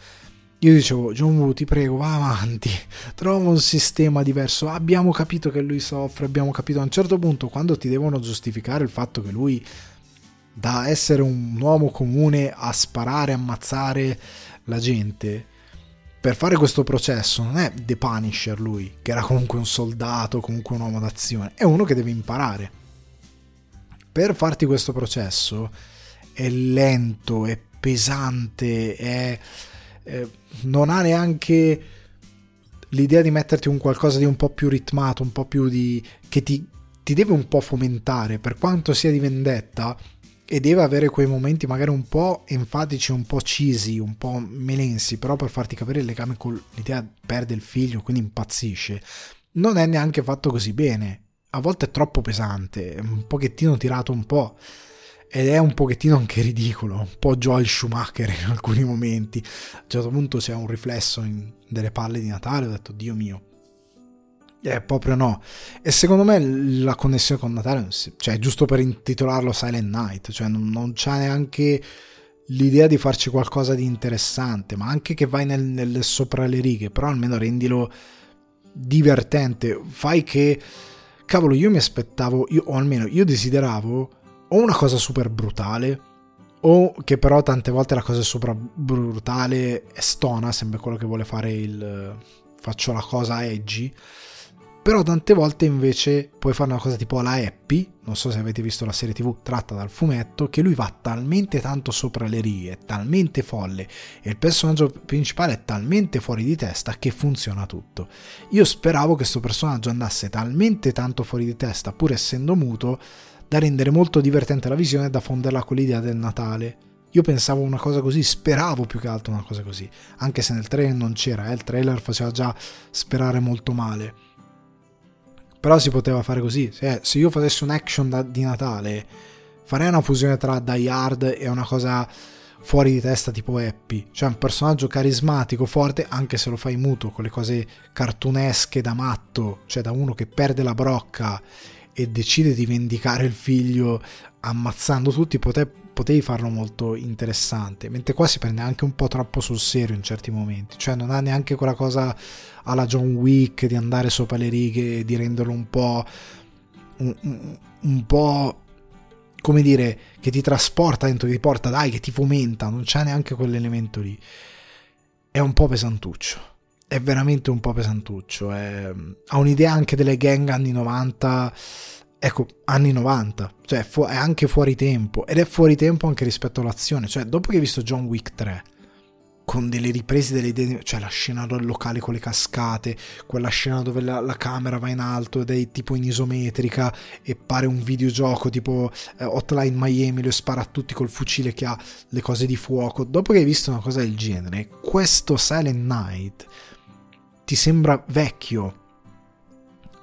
Io dicevo, John Woo, ti prego, va avanti, trova un sistema diverso. Abbiamo capito che lui soffre, abbiamo capito, a un certo punto, quando ti devono giustificare il fatto che lui, da essere un uomo comune a sparare, ammazzare la gente, per fare questo processo non è The Punisher lui, che era comunque un soldato, comunque un uomo d'azione, è uno che deve imparare. Per farti questo processo è lento, è pesante, è... non ha neanche l'idea di metterti un qualcosa di un po' più ritmato, un po' più di... che ti deve un po' fomentare, per quanto sia di vendetta, e deve avere quei momenti magari un po' enfatici, un po' cisi, un po' melensi, però per farti capire il legame con l'idea, perde il figlio, quindi impazzisce. Non è neanche fatto così bene, a volte è troppo pesante, un pochettino tirato un po', ed è un pochettino anche ridicolo, un po' Joel Schumacher in alcuni momenti. A un certo punto c'è un riflesso delle palle di Natale, ho detto Dio mio, proprio no. E secondo me la connessione con Natale, cioè è giusto per intitolarlo Silent Night, cioè non c'è neanche l'idea di farci qualcosa di interessante, ma anche che vai nel sopra le righe, però almeno rendilo divertente, fai che, cavolo, io mi aspettavo, o almeno io desideravo o una cosa super brutale, o che però tante volte la cosa super brutale è stona, sembra quello che vuole fare il faccio la cosa edgy, però tante volte invece puoi fare una cosa tipo la Happy, non so se avete visto la serie TV tratta dal fumetto, che lui va talmente tanto sopra le righe, è talmente folle e il personaggio principale è talmente fuori di testa che funziona tutto. Io speravo che questo personaggio andasse talmente tanto fuori di testa, pur essendo muto, da rendere molto divertente la visione e da fonderla con l'idea del Natale. Io pensavo una cosa così, speravo più che altro una cosa così, anche se nel trailer non c'era, il trailer faceva già sperare molto male, però si poteva fare così. Se io facessi un action di Natale, farei una fusione tra Die Hard e una cosa fuori di testa tipo Happy, cioè un personaggio carismatico, forte, anche se lo fai muto, con le cose cartunesche da matto, cioè da uno che perde la brocca e decide di vendicare il figlio ammazzando tutti, potevi farlo molto interessante, mentre qua si prende anche un po' troppo sul serio in certi momenti, cioè non ha neanche quella cosa alla John Wick di andare sopra le righe e di renderlo un po' come dire, che ti trasporta dentro, che ti porta, dai, che ti fomenta, non c'è neanche quell'elemento lì. È un po' pesantuccio, è veramente un po' pesantuccio, ha un'idea anche delle gang anni 90, ecco, anni 90, cioè è anche fuori tempo, ed è fuori tempo anche rispetto all'azione, cioè dopo che hai visto John Wick 3 con delle riprese, delle idee, cioè la scena del locale con le cascate, quella scena dove la camera va in alto ed è tipo in isometrica e pare un videogioco tipo Hotline Miami, lo spara a tutti col fucile che ha le cose di fuoco, dopo che hai visto una cosa del genere, questo Silent Night ti sembra vecchio,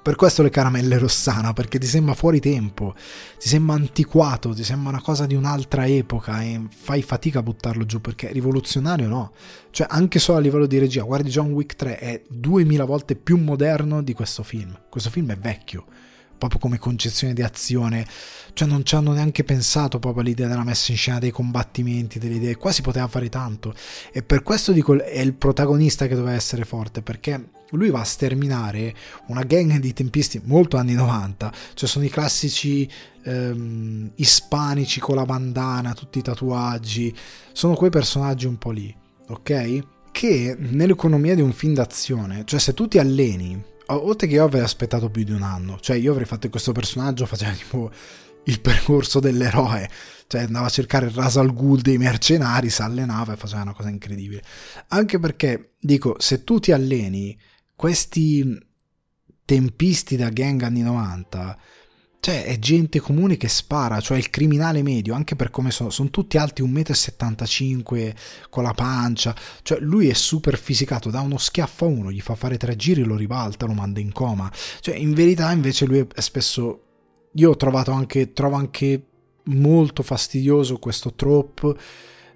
per questo le caramelle Rossana, perché ti sembra fuori tempo, ti sembra antiquato, ti sembra una cosa di un'altra epoca e fai fatica a buttarlo giù, perché è rivoluzionario, no? Cioè anche solo a livello di regia, guardi John Wick 3, è 2000 volte più moderno di questo film è vecchio, proprio come concezione di azione, cioè non ci hanno neanche pensato proprio all'idea della messa in scena, dei combattimenti, delle idee, qua si poteva fare tanto, e per questo dico è il protagonista che doveva essere forte, perché lui va a sterminare una gang di tempisti molto anni 90, cioè sono i classici ispanici con la bandana, tutti i tatuaggi, sono quei personaggi un po' lì, ok? Che nell'economia di un film d'azione, cioè se tu ti alleni, oltre che io avrei aspettato più di un anno, cioè io avrei fatto questo personaggio, faceva tipo il percorso dell'eroe, cioè andava a cercare il Ra's al Ghul dei mercenari, si allenava e faceva una cosa incredibile, anche perché dico, se tu ti alleni questi tempisti da gang anni 90, cioè è gente comune che spara, cioè il criminale medio, anche per come sono tutti alti 1,75 m con la pancia, cioè lui è super fisicato, dà uno schiaffo a uno, gli fa fare 3 giri, lo ribalta, lo manda in coma, cioè in verità invece lui è spesso, io ho trovato anche, trovo anche molto fastidioso questo trope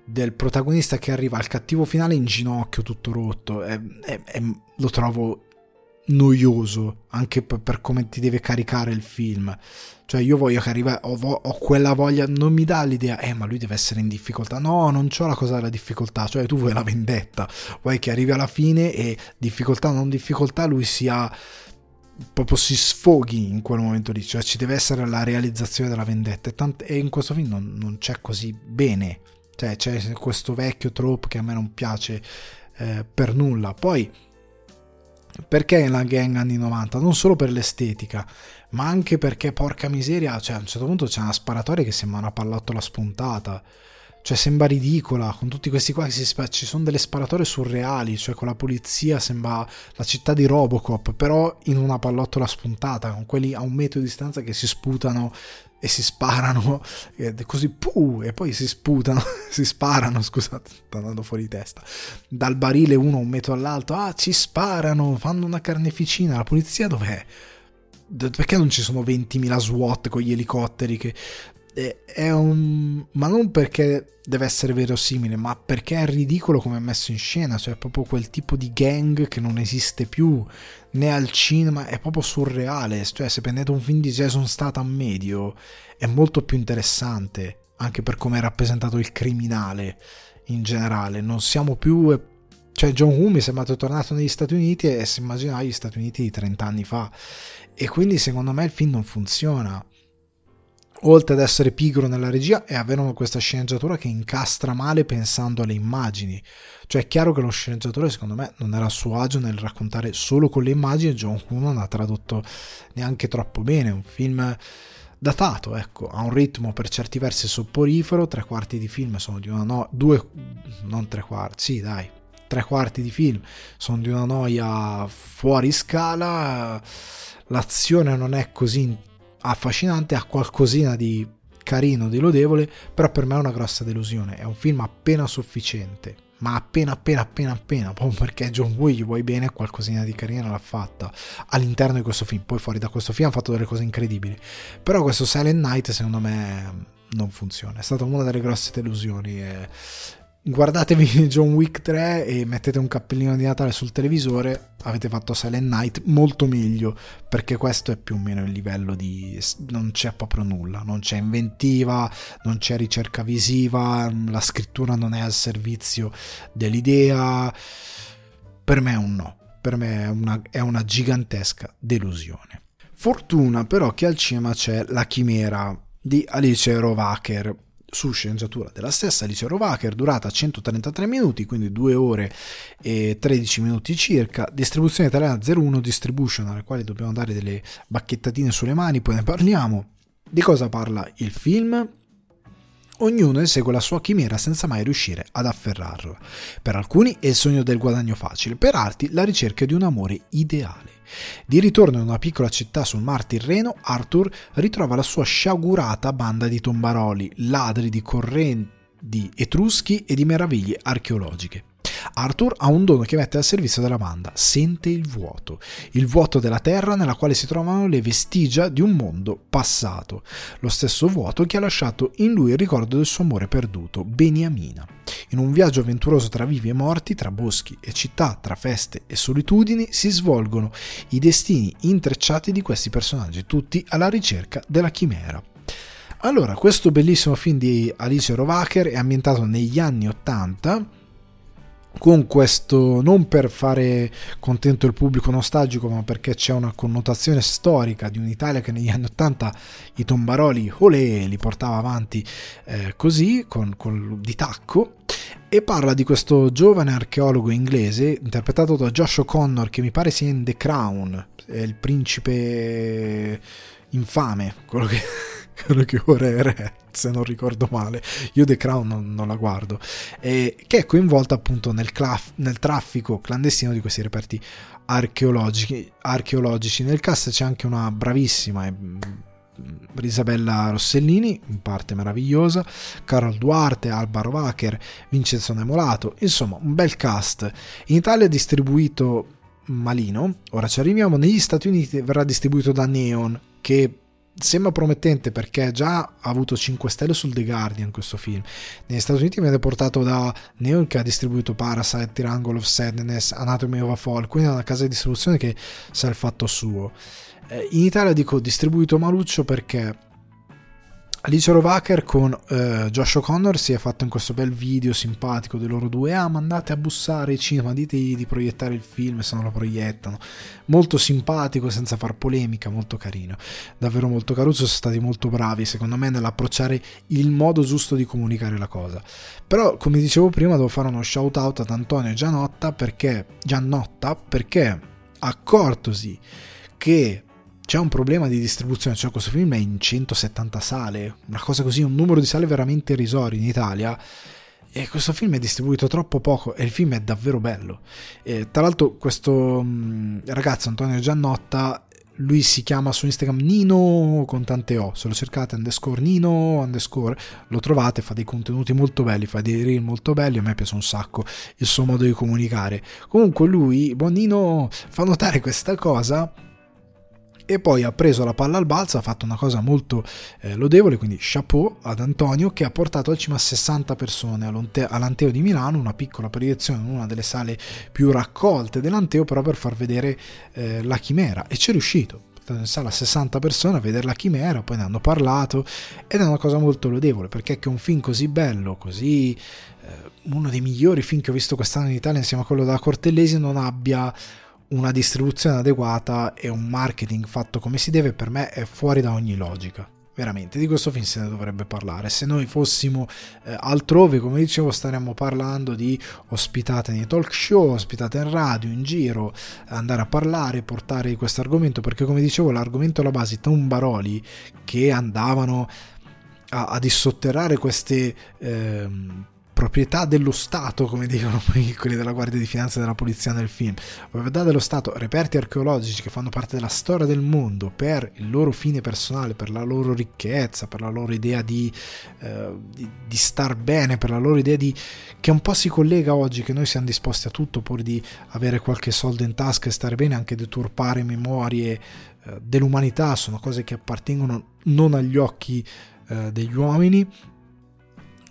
del protagonista che arriva al cattivo finale in ginocchio tutto rotto, lo trovo noioso anche per come ti deve caricare il film, cioè io voglio che arriva, ho quella voglia, non mi dà l'idea ma lui deve essere in difficoltà, no, non c'ho la cosa della difficoltà, cioè tu vuoi la vendetta, vuoi che arrivi alla fine e difficoltà o non difficoltà lui sia proprio, si sfoghi in quel momento lì, cioè ci deve essere la realizzazione della vendetta e in questo film non c'è così bene, cioè c'è questo vecchio trope che a me non piace per nulla. Poi perché la gang anni 90? Non solo per l'estetica, ma anche perché, porca miseria, cioè a un certo punto c'è una sparatoria che sembra una pallottola spuntata, cioè sembra ridicola, con tutti questi qua che ci sono delle sparatorie surreali, cioè con la polizia sembra la città di Robocop, però in una pallottola spuntata, con quelli a 1 metro di distanza che si sputano e si sparano, così e poi si sputano, si sparano, scusate, sto andando fuori di testa, dal barile uno a 1 metro all'altro, ci sparano, fanno una carneficina, la polizia dov'è? Perché non ci sono 20.000 SWAT con gli elicotteri che... ma non perché deve essere verosimile, ma perché è ridicolo come è messo in scena, cioè è proprio quel tipo di gang che non esiste più né al cinema, è proprio surreale, cioè se prendete un film di Jason Statham medio è molto più interessante anche per come è rappresentato il criminale in generale, non siamo più, Cioè John Woo mi è sembrato tornato negli Stati Uniti e si immaginava gli Stati Uniti di 30 anni fa, e quindi secondo me il film non funziona, oltre ad essere pigro nella regia e avere questa sceneggiatura che incastra male pensando alle immagini. Cioè è chiaro che lo sceneggiatore secondo me non era a suo agio nel raccontare solo con le immagini, John Woo non ha tradotto neanche troppo bene, un film datato, ecco, ha un ritmo per certi versi sopporifero, tre quarti di film sono di una no, due, non tre quarti, sì dai, tre quarti di film sono di una noia fuori scala, l'azione non è così affascinante, ha qualcosina di carino, di lodevole, però per me è una grossa delusione, è un film appena sufficiente, ma appena, proprio perché John Woo gli vuoi bene, qualcosina di carino l'ha fatta all'interno di questo film, poi fuori da questo film ha fatto delle cose incredibili, però questo Silent Night secondo me non funziona, è stata una delle grosse delusioni, e guardatevi John Wick 3 e mettete un cappellino di Natale sul televisore, avete fatto Silent Night molto meglio, perché questo è più o meno il livello di... non c'è proprio nulla, non c'è inventiva, non c'è ricerca visiva, la scrittura non è al servizio dell'idea, per me è un no, per me è una gigantesca delusione. Fortuna però che al cinema c'è La Chimera di Alice Rohrwacher, su sceneggiatura della stessa Alice Rohrwacher, durata 133 minuti, quindi 2 ore e 13 minuti circa, distribuzione italiana 01 Distribution, alle quali dobbiamo dare delle bacchettatine sulle mani, poi ne parliamo. Di cosa parla il film? Ognuno esegue la sua chimera senza mai riuscire ad afferrarla. Per alcuni è il sogno del guadagno facile, per altri la ricerca di un amore ideale. Di ritorno in una piccola città sul Mar Tirreno, Arthur ritrova la sua sciagurata banda di tombaroli, ladri di correnti etruschi e di meraviglie archeologiche. Arthur ha un dono che mette al servizio della banda, sente il vuoto della terra nella quale si trovano le vestigia di un mondo passato, lo stesso vuoto che ha lasciato in lui il ricordo del suo amore perduto, Beniamina. In un viaggio avventuroso tra vivi e morti, tra boschi e città, tra feste e solitudini, si svolgono i destini intrecciati di questi personaggi, tutti alla ricerca della chimera. Allora, questo bellissimo film di Alice Rohrwacher è ambientato negli anni 80, con questo, non per fare contento il pubblico nostalgico, ma perché c'è una connotazione storica di un'Italia che negli anni 80 i tombaroli olè li portava avanti così con di tacco, e parla di questo giovane archeologo inglese interpretato da Josh O'Connor, che mi pare sia in The Crown, è il principe infame, quello che ora è re, se non ricordo male, io The Crown non la guardo, che è coinvolta appunto nel traffico clandestino di questi reperti archeologici. Nel cast c'è anche una bravissima Isabella Rossellini, in parte meravigliosa, Carol Duarte, Alba Rohrwacher, Vincenzo Nemolato, insomma un bel cast. In Italia è distribuito malino, ora ci arriviamo. Negli Stati Uniti verrà distribuito da Neon, che sembra promettente perché già ha avuto 5 stelle sul The Guardian questo film. Negli Stati Uniti viene portato da Neon, che ha distribuito Parasite, Triangle of Sadness, Anatomy of a Fall, quindi è una casa di distribuzione che sa il fatto suo. In Italia dico distribuito maluccio perché Alice Rohrwacher con Josh O'Connor si è fatto in questo bel video simpatico dei loro due, ma andate a bussare il cinema, ditegli di proiettare il film, se non lo proiettano, molto simpatico, senza far polemica, molto carino, davvero molto caruccio, sono stati molto bravi secondo me nell'approcciare il modo giusto di comunicare la cosa. Però come dicevo prima devo fare uno shout out ad Antonio Giannotta perché accortosi che c'è un problema di distribuzione, cioè questo film è in 170 sale, una cosa così, un numero di sale veramente irrisorio in Italia, e questo film è distribuito troppo poco, e il film è davvero bello. E, tra l'altro, questo ragazzo Antonio Giannotta, lui si chiama su Instagram Nino con tante O, se lo cercate _Nino_ lo trovate, fa dei contenuti molto belli, fa dei reel molto belli, a me piace un sacco il suo modo di comunicare. Comunque lui, buon Nino, fa notare questa cosa e poi ha preso la palla al balzo, ha fatto una cosa molto lodevole, quindi chapeau ad Antonio, che ha portato al cinema 60 persone all'Anteo di Milano, una piccola proiezione in una delle sale più raccolte dell'Anteo, però per far vedere La Chimera, e ci è riuscito. in sala 60 persone a vedere La Chimera, poi ne hanno parlato ed è una cosa molto lodevole, perché che un film così bello, così uno dei migliori film che ho visto quest'anno in Italia insieme a quello della Cortellesi, non abbia una distribuzione adeguata e un marketing fatto come si deve, per me è fuori da ogni logica. Veramente, di questo film se ne dovrebbe parlare. Se noi fossimo altrove, come dicevo, staremmo parlando di ospitate nei talk show, ospitate in radio, in giro, andare a parlare, portare di questo argomento, perché come dicevo l'argomento alla base, i tombaroli che andavano a dissotterrare queste proprietà dello Stato, come dicono poi quelli della Guardia di Finanza e della Polizia nel film, proprietà dello Stato, reperti archeologici che fanno parte della storia del mondo per il loro fine personale, per la loro ricchezza, per la loro idea di star bene, per la loro idea di, che un po' si collega oggi, che noi siamo disposti a tutto pur di avere qualche soldo in tasca e stare bene, anche deturpare memorie dell'umanità, sono cose che appartengono non agli occhi degli uomini,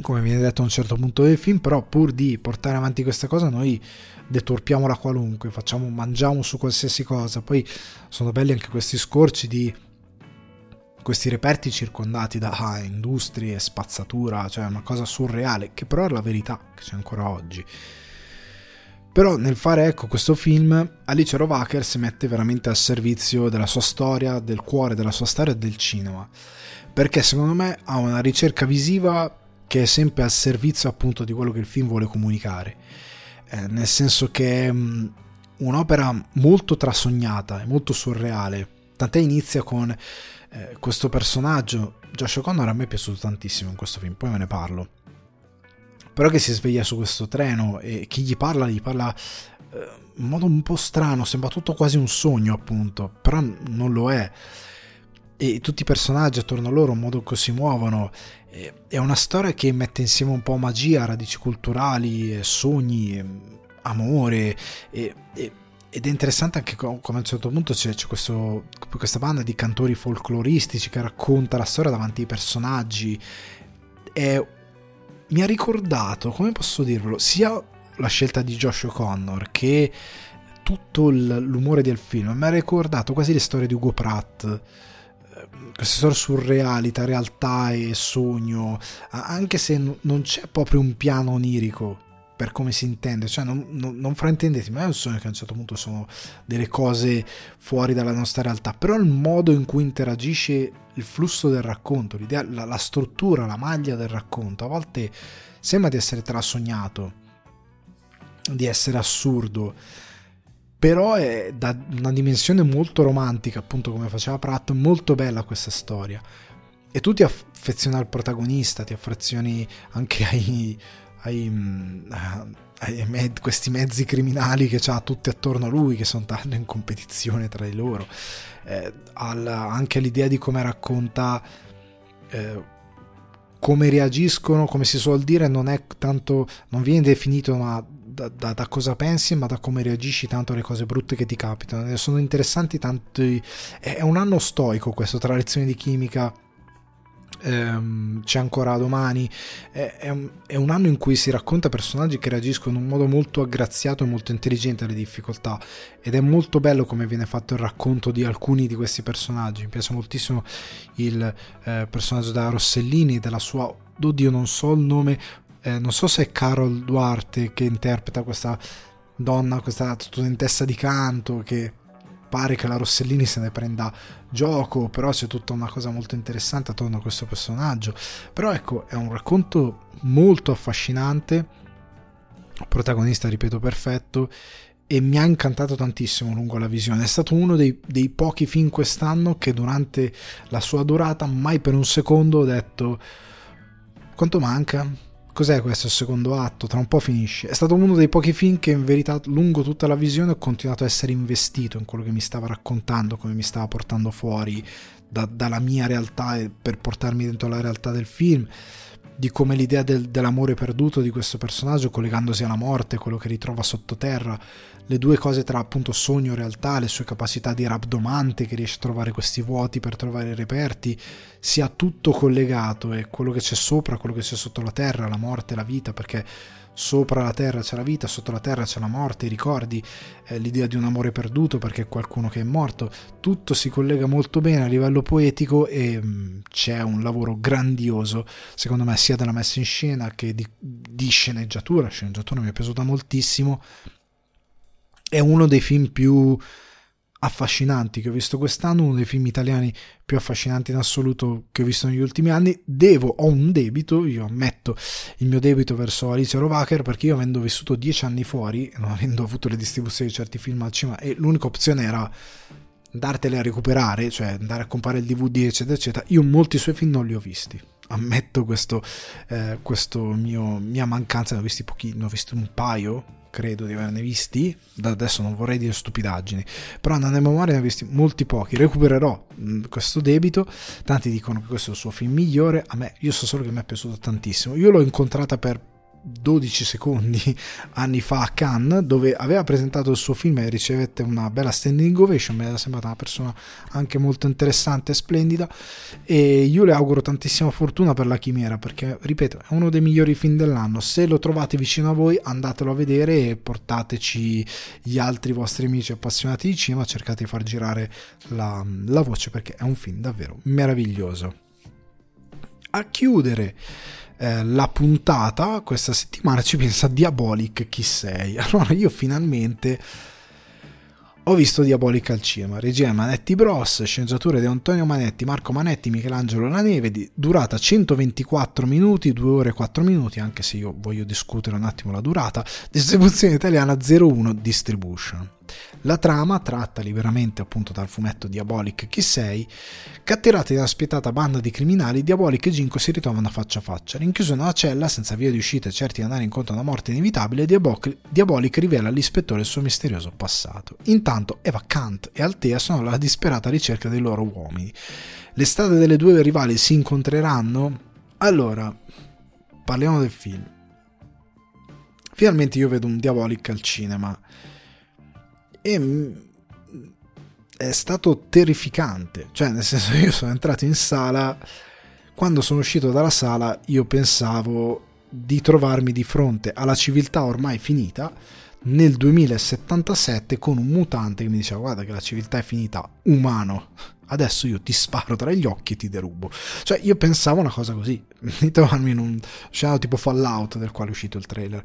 come viene detto a un certo punto del film, però pur di portare avanti questa cosa noi deturpiamola qualunque, facciamo, mangiamo su qualsiasi cosa. Poi sono belli anche questi scorci di questi reperti circondati da industrie, spazzatura, cioè una cosa surreale, che però è la verità che c'è ancora oggi. Però nel fare questo film Alice Rohrwacher si mette veramente al servizio della sua storia, del cuore della sua storia e del cinema, perché secondo me ha una ricerca visiva che è sempre al servizio appunto di quello che il film vuole comunicare, nel senso che è un'opera molto trasognata e molto surreale, tant'è inizia con questo personaggio, Josh O'Connor a me è piaciuto tantissimo in questo film, poi me ne parlo, però che si sveglia su questo treno e chi gli parla in modo un po' strano, sembra tutto quasi un sogno appunto, però non lo è, e tutti i personaggi attorno a loro, il modo in cui si muovono, è una storia che mette insieme un po' magia, radici culturali, sogni, amore, ed è interessante anche come a un certo punto c'è questa banda di cantori folcloristici che racconta la storia davanti ai personaggi. Mi ha ricordato, come posso dirvelo, sia la scelta di Josh O'Connor che tutto l'umore del film, mi ha ricordato quasi le storie di Ugo Pratt, queste storie surreali tra realtà e sogno, anche se non c'è proprio un piano onirico per come si intende, cioè non fraintendete, ma è un sogno che a un certo punto sono delle cose fuori dalla nostra realtà, però il modo in cui interagisce il flusso del racconto, l'idea, la struttura, la maglia del racconto, a volte sembra di essere trasognato, di essere assurdo, però è da una dimensione molto romantica, appunto come faceva Pratt, molto bella questa storia, e tu ti affezioni al protagonista, ti affezioni anche ai questi mezzi criminali che c'ha tutti attorno a lui, che sono tanto in competizione tra di loro, anche all'idea di come racconta, come reagiscono, come si suol dire, non è tanto, non viene definito, ma da cosa pensi, ma da come reagisci tanto alle cose brutte che ti capitano. Sono interessanti tanti. È un anno stoico questo, tra lezioni di chimica, c'è ancora domani, è un anno in cui si racconta personaggi che reagiscono in un modo molto aggraziato e molto intelligente alle difficoltà, ed è molto bello come viene fatto il racconto di alcuni di questi personaggi. Mi piace moltissimo il personaggio da Rossellini, della sua, oddio non so il nome, non so se è Carol Duarte che interpreta questa donna, questa studentessa di canto che pare che la Rossellini se ne prenda gioco, però c'è tutta una cosa molto interessante attorno a questo personaggio. Però è un racconto molto affascinante, protagonista ripeto perfetto, e mi ha incantato tantissimo lungo la visione. È stato uno dei pochi film quest'anno che durante la sua durata mai per un secondo ho detto quanto manca? Cos'è questo secondo atto? Tra un po' finisce. È stato uno dei pochi film che in verità lungo tutta la visione ho continuato a essere investito in quello che mi stava raccontando, come mi stava portando fuori dalla mia realtà e per portarmi dentro la realtà del film, di come l'idea dell'amore perduto di questo personaggio collegandosi alla morte, quello che ritrova sottoterra, le due cose tra appunto sogno e realtà, le sue capacità di rabdomante che riesce a trovare questi vuoti per trovare i reperti, sia tutto collegato, e quello che c'è sopra, quello che c'è sotto la terra, la morte, la vita, perché sopra la terra c'è la vita, sotto la terra c'è la morte, i ricordi, l'idea di un amore perduto perché è qualcuno che è morto, tutto si collega molto bene a livello poetico e c'è un lavoro grandioso secondo me sia della messa in scena che di sceneggiatura. La sceneggiatura mi è piaciuta moltissimo, è uno dei film più affascinanti che ho visto quest'anno, uno dei film italiani più affascinanti in assoluto che ho visto negli ultimi anni. Ho un debito, io ammetto il mio debito verso Alice Rohrwacher, perché io avendo vissuto 10 anni fuori, non avendo avuto le distribuzioni di certi film al cinema, e l'unica opzione era andartele a recuperare, cioè andare a comprare il DVD eccetera eccetera, io molti suoi film non li ho visti, ammetto questo mia mancanza, ne ho visti pochi, ne ho visti un paio, credo di averne visti, da adesso non vorrei dire stupidaggini, però andando a memoria ne ho visti molti pochi. Recupererò questo debito, tanti dicono che questo è il suo film migliore, io so solo che mi è piaciuto tantissimo. Io l'ho incontrata per 12 secondi anni fa a Cannes, dove aveva presentato il suo film e ricevette una bella standing ovation, mi era sembrata una persona anche molto interessante e splendida, e io le auguro tantissima fortuna per La Chimera, perché ripeto è uno dei migliori film dell'anno. Se lo trovate vicino a voi andatelo a vedere e portateci gli altri vostri amici appassionati di cinema, cercate di far girare la voce perché è un film davvero meraviglioso. A chiudere la puntata questa settimana ci pensa Diabolik, chi sei? Allora, io finalmente ho visto Diabolik al cinema. Regia Manetti Bros., sceneggiatura di Antonio Manetti, Marco Manetti, Michelangelo La Neve, durata 124 minuti, 2 ore e 4 minuti, anche se io voglio discutere un attimo la durata. Distribuzione italiana 01 Distribution. La trama, tratta liberamente appunto dal fumetto Diabolik Chi sei, catturati da una spietata banda di criminali, Diabolik e Ginko si ritrovano faccia a faccia. Rinchiuso in una cella senza via di uscita e certi di andare incontro a una morte inevitabile, Diabolik rivela all'ispettore il suo misterioso passato. Intanto Eva Kant e Altea sono alla disperata ricerca dei loro uomini. Le strade delle due rivali si incontreranno? Allora, parliamo del film. Finalmente io vedo un Diabolik al cinema. E è stato terrificante, cioè nel senso, io sono entrato in sala, quando sono uscito dalla sala io pensavo di trovarmi di fronte alla civiltà ormai finita nel 2077 con un mutante che mi diceva guarda che la civiltà è finita, umano, adesso io ti sparo tra gli occhi e ti derubo. Cioè io pensavo una cosa così, di trovarmi in un scenario tipo Fallout, del quale è uscito il trailer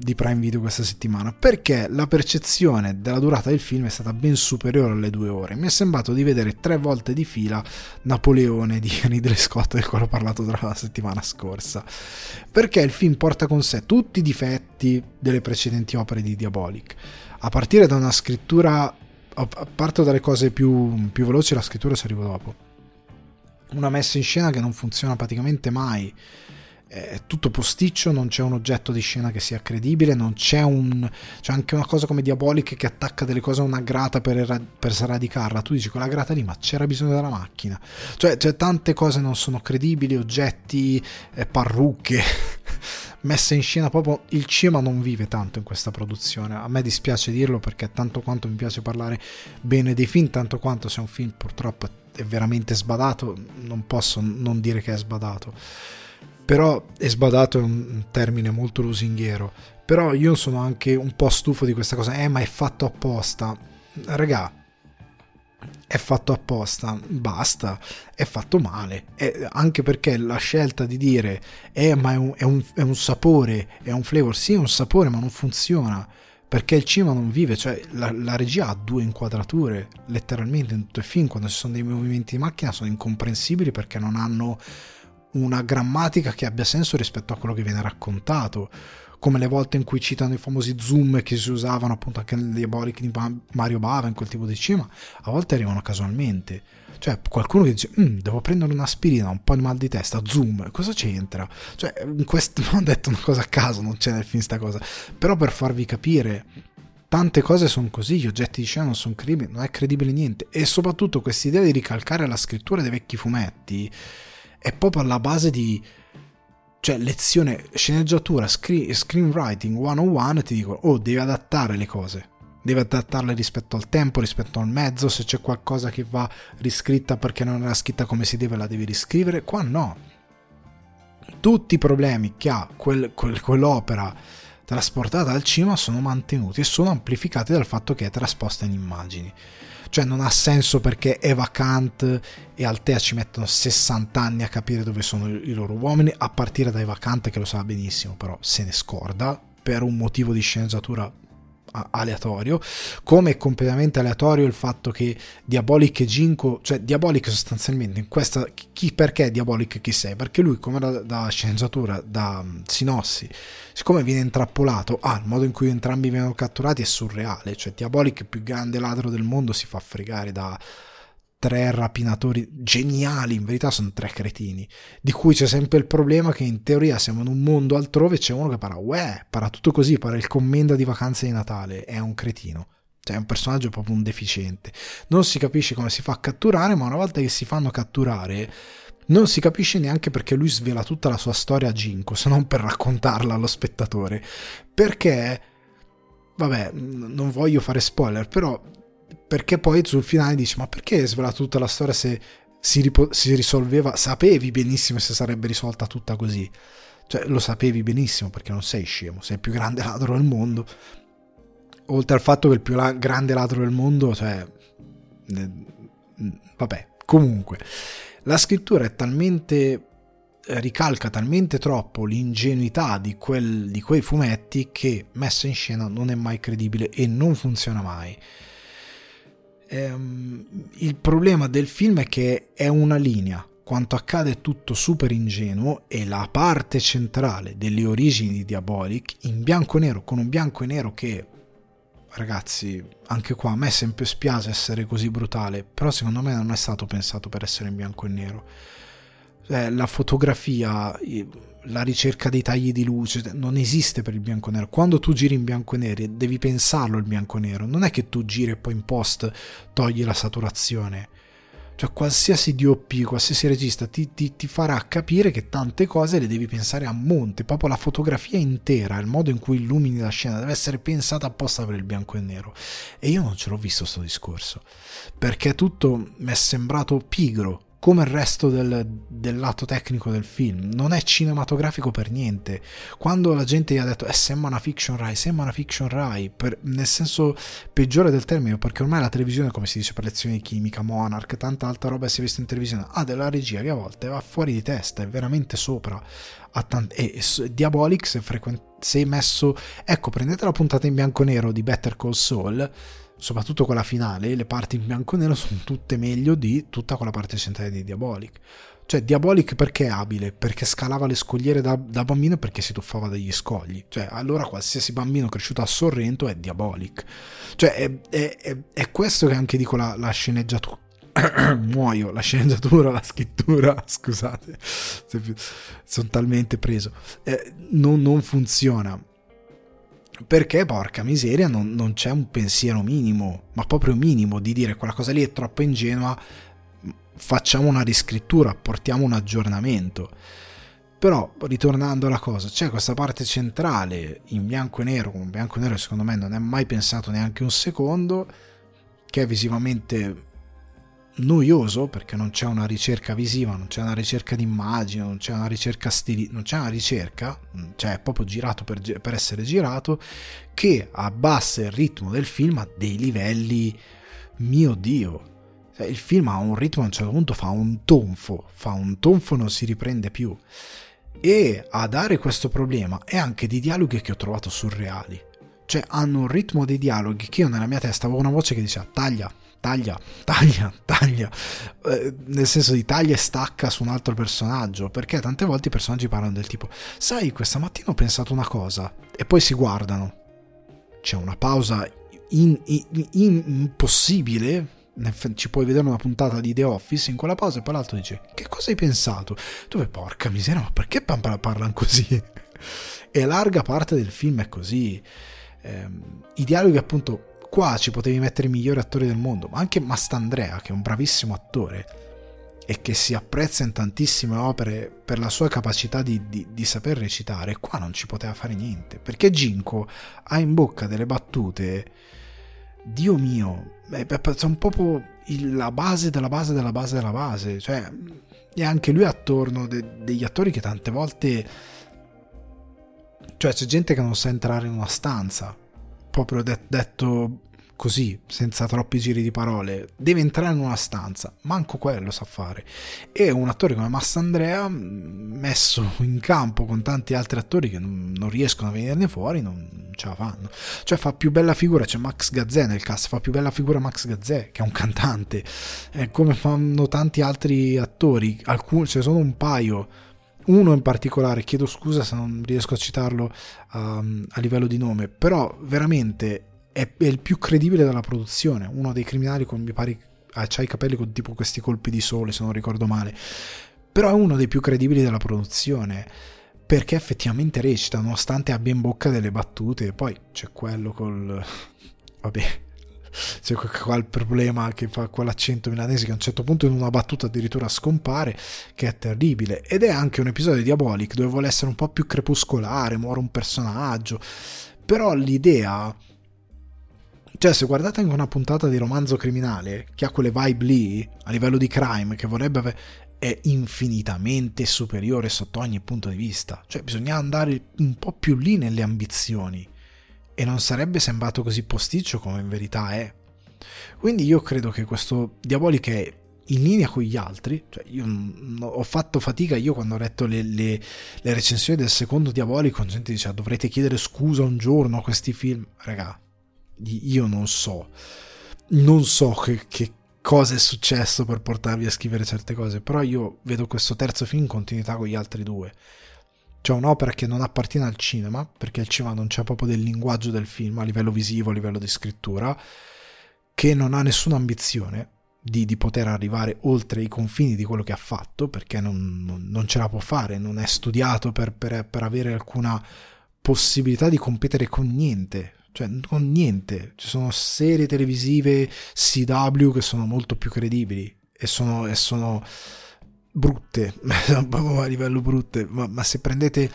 di Prime Video questa settimana, perché la percezione della durata del film è stata ben superiore alle 2 ore. Mi è sembrato di vedere 3 volte di fila Napoleone di Ridley Scott, del quale ho parlato la settimana scorsa, perché il film porta con sé tutti i difetti delle precedenti opere di Diabolik, a partire da una scrittura, parto dalle cose più veloci, la scrittura si arriva dopo, una messa in scena che non funziona praticamente mai. È tutto posticcio, non c'è un oggetto di scena che sia credibile, non c'è c'è anche una cosa come Diabolik che attacca delle cose a una grata per sradicarla. Tu dici quella grata lì, ma c'era bisogno della macchina, cioè tante cose non sono credibili, oggetti, parrucche messe in scena. Proprio il cinema non vive tanto in questa produzione, a me dispiace dirlo, perché tanto quanto mi piace parlare bene dei film, tanto quanto se un film purtroppo è veramente sbadato non posso non dire che è sbadato. Però è sbadato, è un termine molto lusinghiero, però io sono anche un po' stufo di questa cosa, ma è fatto apposta, raga, è fatto apposta, basta, è fatto male, anche perché la scelta di dire ma è un sapore, è un flavor, sì è un sapore ma non funziona, perché il cinema non vive, cioè la regia ha 2 inquadrature, letteralmente in tutto il film, quando ci sono dei movimenti di macchina sono incomprensibili perché non hanno una grammatica che abbia senso rispetto a quello che viene raccontato, come le volte in cui citano i famosi zoom che si usavano appunto anche nelle Diabolik di Mario Bava, in quel tipo di cinema a volte arrivano casualmente, cioè qualcuno che dice devo prendere un'aspirina, un po' di mal di testa, zoom, cosa c'entra? Cioè in questo non ho detto una cosa a caso, non c'è nel film sta cosa, però per farvi capire tante cose sono così, gli oggetti di scena non sono credibili, non è credibile niente, e soprattutto questa idea di ricalcare la scrittura dei vecchi fumetti è proprio alla base di, cioè, lezione sceneggiatura, screenwriting 101, ti dicono devi adattare le cose, devi adattarle rispetto al tempo, rispetto al mezzo, se c'è qualcosa che va riscritta perché non era scritta come si deve la devi riscrivere. Qua no, tutti i problemi che ha quell'opera trasportata al cinema sono mantenuti e sono amplificati dal fatto che è trasposta in immagini. Cioè non ha senso perché Eva Kant e Altea ci mettono 60 anni a capire dove sono i loro uomini, a partire da Eva Kant che lo sa benissimo, però se ne scorda per un motivo di sceneggiatura aleatorio, come è completamente aleatorio il fatto che Diabolik e Ginko, cioè Diabolik sostanzialmente in questa, chi, perché Diabolik chi sei? Perché lui come da sceneggiatura, da Sinossi, siccome viene intrappolato, il modo in cui entrambi vengono catturati è surreale, cioè Diabolik, il più grande ladro del mondo, si fa fregare da 3 rapinatori geniali, in verità sono 3 cretini, di cui c'è sempre il problema che in teoria siamo in un mondo altrove, c'è uno che para tutto così, para il commenda di vacanze di Natale, è un cretino, cioè è un personaggio proprio un deficiente, non si capisce come si fa a catturare, ma una volta che si fanno catturare non si capisce neanche perché lui svela tutta la sua storia a Ginko, se non per raccontarla allo spettatore, perché vabbè, non voglio fare spoiler, però perché poi sul finale dici ma perché svela tutta la storia se si risolveva, sapevi benissimo se sarebbe risolta tutta così, cioè lo sapevi benissimo perché non sei scemo, sei il più grande ladro del mondo, oltre al fatto che il più grande ladro del mondo, cioè vabbè, comunque la scrittura è talmente, ricalca talmente troppo l'ingenuità di quei fumetti che messa in scena non è mai credibile e non funziona mai. Il problema del film è che è una linea, quanto accade è tutto super ingenuo e la parte centrale delle origini di Diabolik in bianco e nero, con un bianco e nero che, ragazzi, anche qua a me sempre spiace essere così brutale, però secondo me non è stato pensato per essere in bianco e nero, la fotografia, la ricerca dei tagli di luce non esiste per il bianco e nero. Quando tu giri in bianco e nero devi pensarlo il bianco e nero, non è che tu giri e poi in post togli la saturazione, cioè qualsiasi DOP, qualsiasi regista ti farà capire che tante cose le devi pensare a monte, proprio la fotografia intera, il modo in cui illumini la scena deve essere pensata apposta per il bianco e nero, e io non ce l'ho visto sto discorso perché tutto mi è sembrato pigro come il resto del lato tecnico del film, non è cinematografico per niente. Quando la gente gli ha detto sembra una fiction Rai, nel senso peggiore del termine, perché ormai la televisione, come si dice per lezioni di chimica, Monarch, tanta altra roba si è vista in televisione, ha della regia che a volte va fuori di testa, è veramente sopra, e Diabolik se messo, ecco, prendete la puntata in bianco e nero di Better Call Saul, soprattutto quella finale, le parti in bianco e nero sono tutte meglio di tutta quella parte centrale di Diabolik. Cioè Diabolik perché è abile? Perché scalava le scogliere da bambino e perché si tuffava dagli scogli, cioè allora qualsiasi bambino cresciuto a Sorrento è Diabolik, cioè è questo che anche dico, la sceneggiatura muoio, la sceneggiatura, la scrittura, scusate, sono talmente preso, non funziona. Perché porca miseria non c'è un pensiero minimo, ma proprio minimo, di dire quella cosa lì è troppo ingenua, facciamo una riscrittura, portiamo un aggiornamento. Però ritornando alla cosa, c'è questa parte centrale in bianco e nero, con un bianco e nero secondo me non è mai pensato neanche un secondo, che è visivamente noioso perché non c'è una ricerca visiva, non c'è una ricerca di immagine, non c'è una ricerca non c'è una ricerca, cioè è proprio girato per essere girato, che abbassa il ritmo del film a dei livelli, mio Dio, cioè, il film ha un ritmo, a un certo punto fa un tonfo, non si riprende più, e a dare questo problema è anche di dialoghi che ho trovato surreali, cioè hanno un ritmo dei dialoghi che io nella mia testa avevo una voce che diceva taglia, nel senso di taglia e stacca su un altro personaggio, perché tante volte i personaggi parlano del tipo, sai, questa mattina ho pensato una cosa, e poi si guardano, c'è una pausa impossibile, ci puoi vedere una puntata di The Office in quella pausa, e poi l'altro dice, che cosa hai pensato? Dove, porca miseria, ma perché parlano così? E larga parte del film è così, i dialoghi appunto. Qua ci potevi mettere i migliori attori del mondo, ma anche Mastandrea, che è un bravissimo attore e che si apprezza in tantissime opere per la sua capacità di saper recitare, qua non ci poteva fare niente, perché Ginko ha in bocca delle battute, Dio mio, sono proprio la base della base della base della base, cioè e anche lui attorno degli attori che tante volte, cioè c'è gente che non sa entrare in una stanza, proprio detto così, senza troppi giri di parole, deve entrare in una stanza, manco quello sa fare. E un attore come Massandrea, messo in campo con tanti altri attori che non riescono a venirne fuori, non ce la fanno. Cioè fa più bella figura, c'è Max Gazzè nel cast, fa più bella figura Max Gazzè, che è un cantante, come fanno tanti altri attori. Alcuni, ce ne sono un paio, uno in particolare, chiedo scusa se non riesco a citarlo a livello di nome, però veramente è il più credibile della produzione, uno dei criminali con, mi pare, c'ha i capelli con tipo questi colpi di sole se non ricordo male, però è uno dei più credibili della produzione perché effettivamente recita, nonostante abbia in bocca delle battute. Poi c'è quello c'è qua il problema che fa quell'accento milanese che a un certo punto in una battuta addirittura scompare, che è terribile. Ed è anche un episodio di Diabolik dove vuole essere un po' più crepuscolare, muore un personaggio, però l'idea, cioè se guardate anche una puntata di Romanzo Criminale che ha quelle vibe lì a livello di crime che vorrebbe avere, è infinitamente superiore sotto ogni punto di vista. Cioè bisogna andare un po' più lì nelle ambizioni e non sarebbe sembrato così posticcio come in verità è. Quindi io credo che questo Diabolik è in linea con gli altri. Cioè io ho fatto fatica, io quando ho letto le recensioni del secondo Diabolik, con gente che diceva dovrete chiedere scusa un giorno a questi film. Raga, io non so che cosa è successo per portarvi a scrivere certe cose, però io vedo questo terzo film in continuità con gli altri due. C'è un'opera che non appartiene al cinema, perché il cinema non c'è proprio del linguaggio del film a livello visivo, a livello di scrittura, che non ha nessuna ambizione di poter arrivare oltre i confini di quello che ha fatto, perché non ce la può fare, non è studiato per avere alcuna possibilità di competere con niente. Cioè con niente, ci sono serie televisive CW che sono molto più credibili e sono brutte a livello brutte, ma se prendete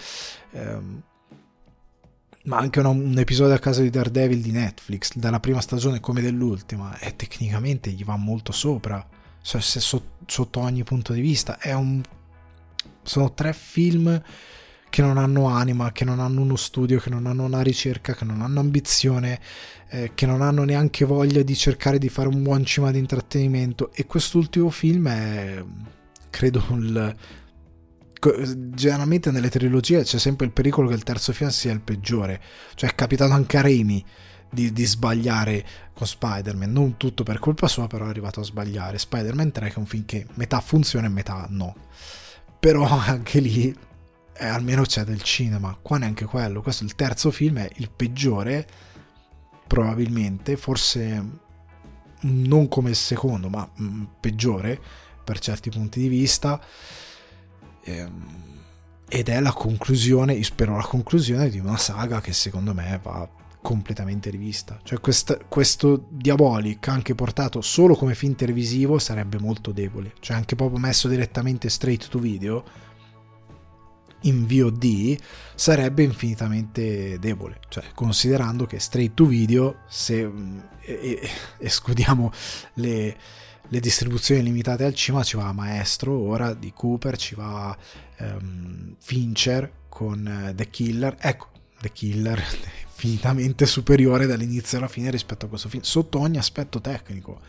ma anche un episodio a caso di Daredevil di Netflix, dalla prima stagione come dell'ultima, e tecnicamente gli va molto sopra, cioè, sotto ogni punto di vista. Sono tre film che non hanno anima, che non hanno uno studio, che non hanno una ricerca, che non hanno ambizione, che non hanno neanche voglia di cercare di fare un buon cinema di intrattenimento. E quest'ultimo film è, credo, generalmente nelle trilogie c'è sempre il pericolo che il terzo film sia il peggiore. Cioè è capitato anche a Raimi di sbagliare con Spider-Man, non tutto per colpa sua, però è arrivato a sbagliare Spider-Man 3, che è un film che metà funziona e metà no, però anche lì almeno c'è del cinema. Qua neanche quello. Questo, il terzo film, è il peggiore probabilmente, forse non come il secondo ma peggiore per certi punti di vista, ed è la conclusione, io spero la conclusione, di una saga che secondo me va completamente rivista. Cioè questo Diabolik, anche portato solo come film televisivo, sarebbe molto debole. Cioè anche proprio messo direttamente straight to video in VOD sarebbe infinitamente debole. Cioè considerando che straight to video, se escludiamo le distribuzioni limitate al cinema, ci va Maestro ora di Cooper, ci va Fincher con The Killer. Ecco, The Killer è infinitamente superiore dall'inizio alla fine rispetto a questo film sotto ogni aspetto tecnico,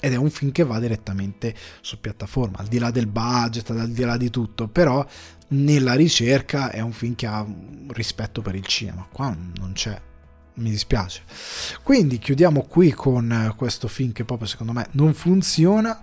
ed è un film che va direttamente su piattaforma, al di là del budget, al di là di tutto, però nella ricerca è un film che ha rispetto per il cinema. Qua non c'è, mi dispiace. Quindi chiudiamo qui con questo film che proprio secondo me non funziona.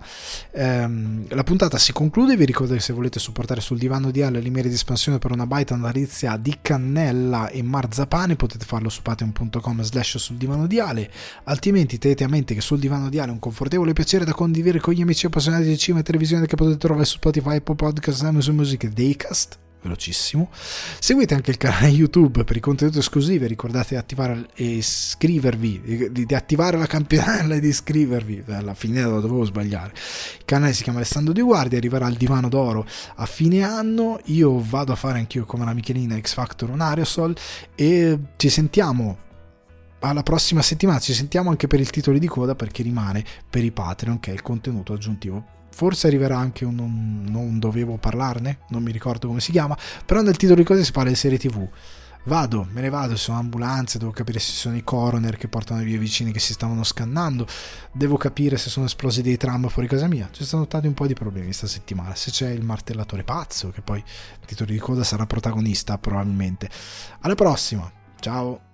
La puntata si conclude, vi ricordo che se volete supportare Sul Divano di Ale le mire di espansione per una baita natalizia di cannella e marzapane, potete farlo su patreon.com/suldivano di Ale, altrimenti tenete a mente che Sul Divano di Ale è un confortevole piacere da condividere con gli amici appassionati di cinema e televisione, che potete trovare su Spotify, Apple Podcast, Amazon Music e Daycast. Velocissimo. Seguite anche il canale YouTube per i contenuti esclusivi, ricordate di attivare e iscrivervi, di attivare la campanella e di iscrivervi. Alla fine lo dovevo sbagliare. Il canale si chiama Alessandro Di Guardia, arriverà al Divano d'Oro a fine anno. Io vado a fare anch'io come la Michelina X Factor un aerosol e ci sentiamo alla prossima settimana. Ci sentiamo anche per il titolo di coda, perché rimane per i Patreon, che è il contenuto aggiuntivo forse arriverà anche un non dovevo parlarne, non mi ricordo come si chiama, però nel titolo di cose si parla di serie TV. Me ne vado, sono ambulanze, devo capire se sono i coroner che portano i miei vicini che si stavano scannando, devo capire se sono esplosi dei tram fuori casa mia. Ci sono stati un po' di problemi sta settimana, se c'è il martellatore pazzo, che poi il titolo di coda sarà protagonista probabilmente. Alla prossima, ciao!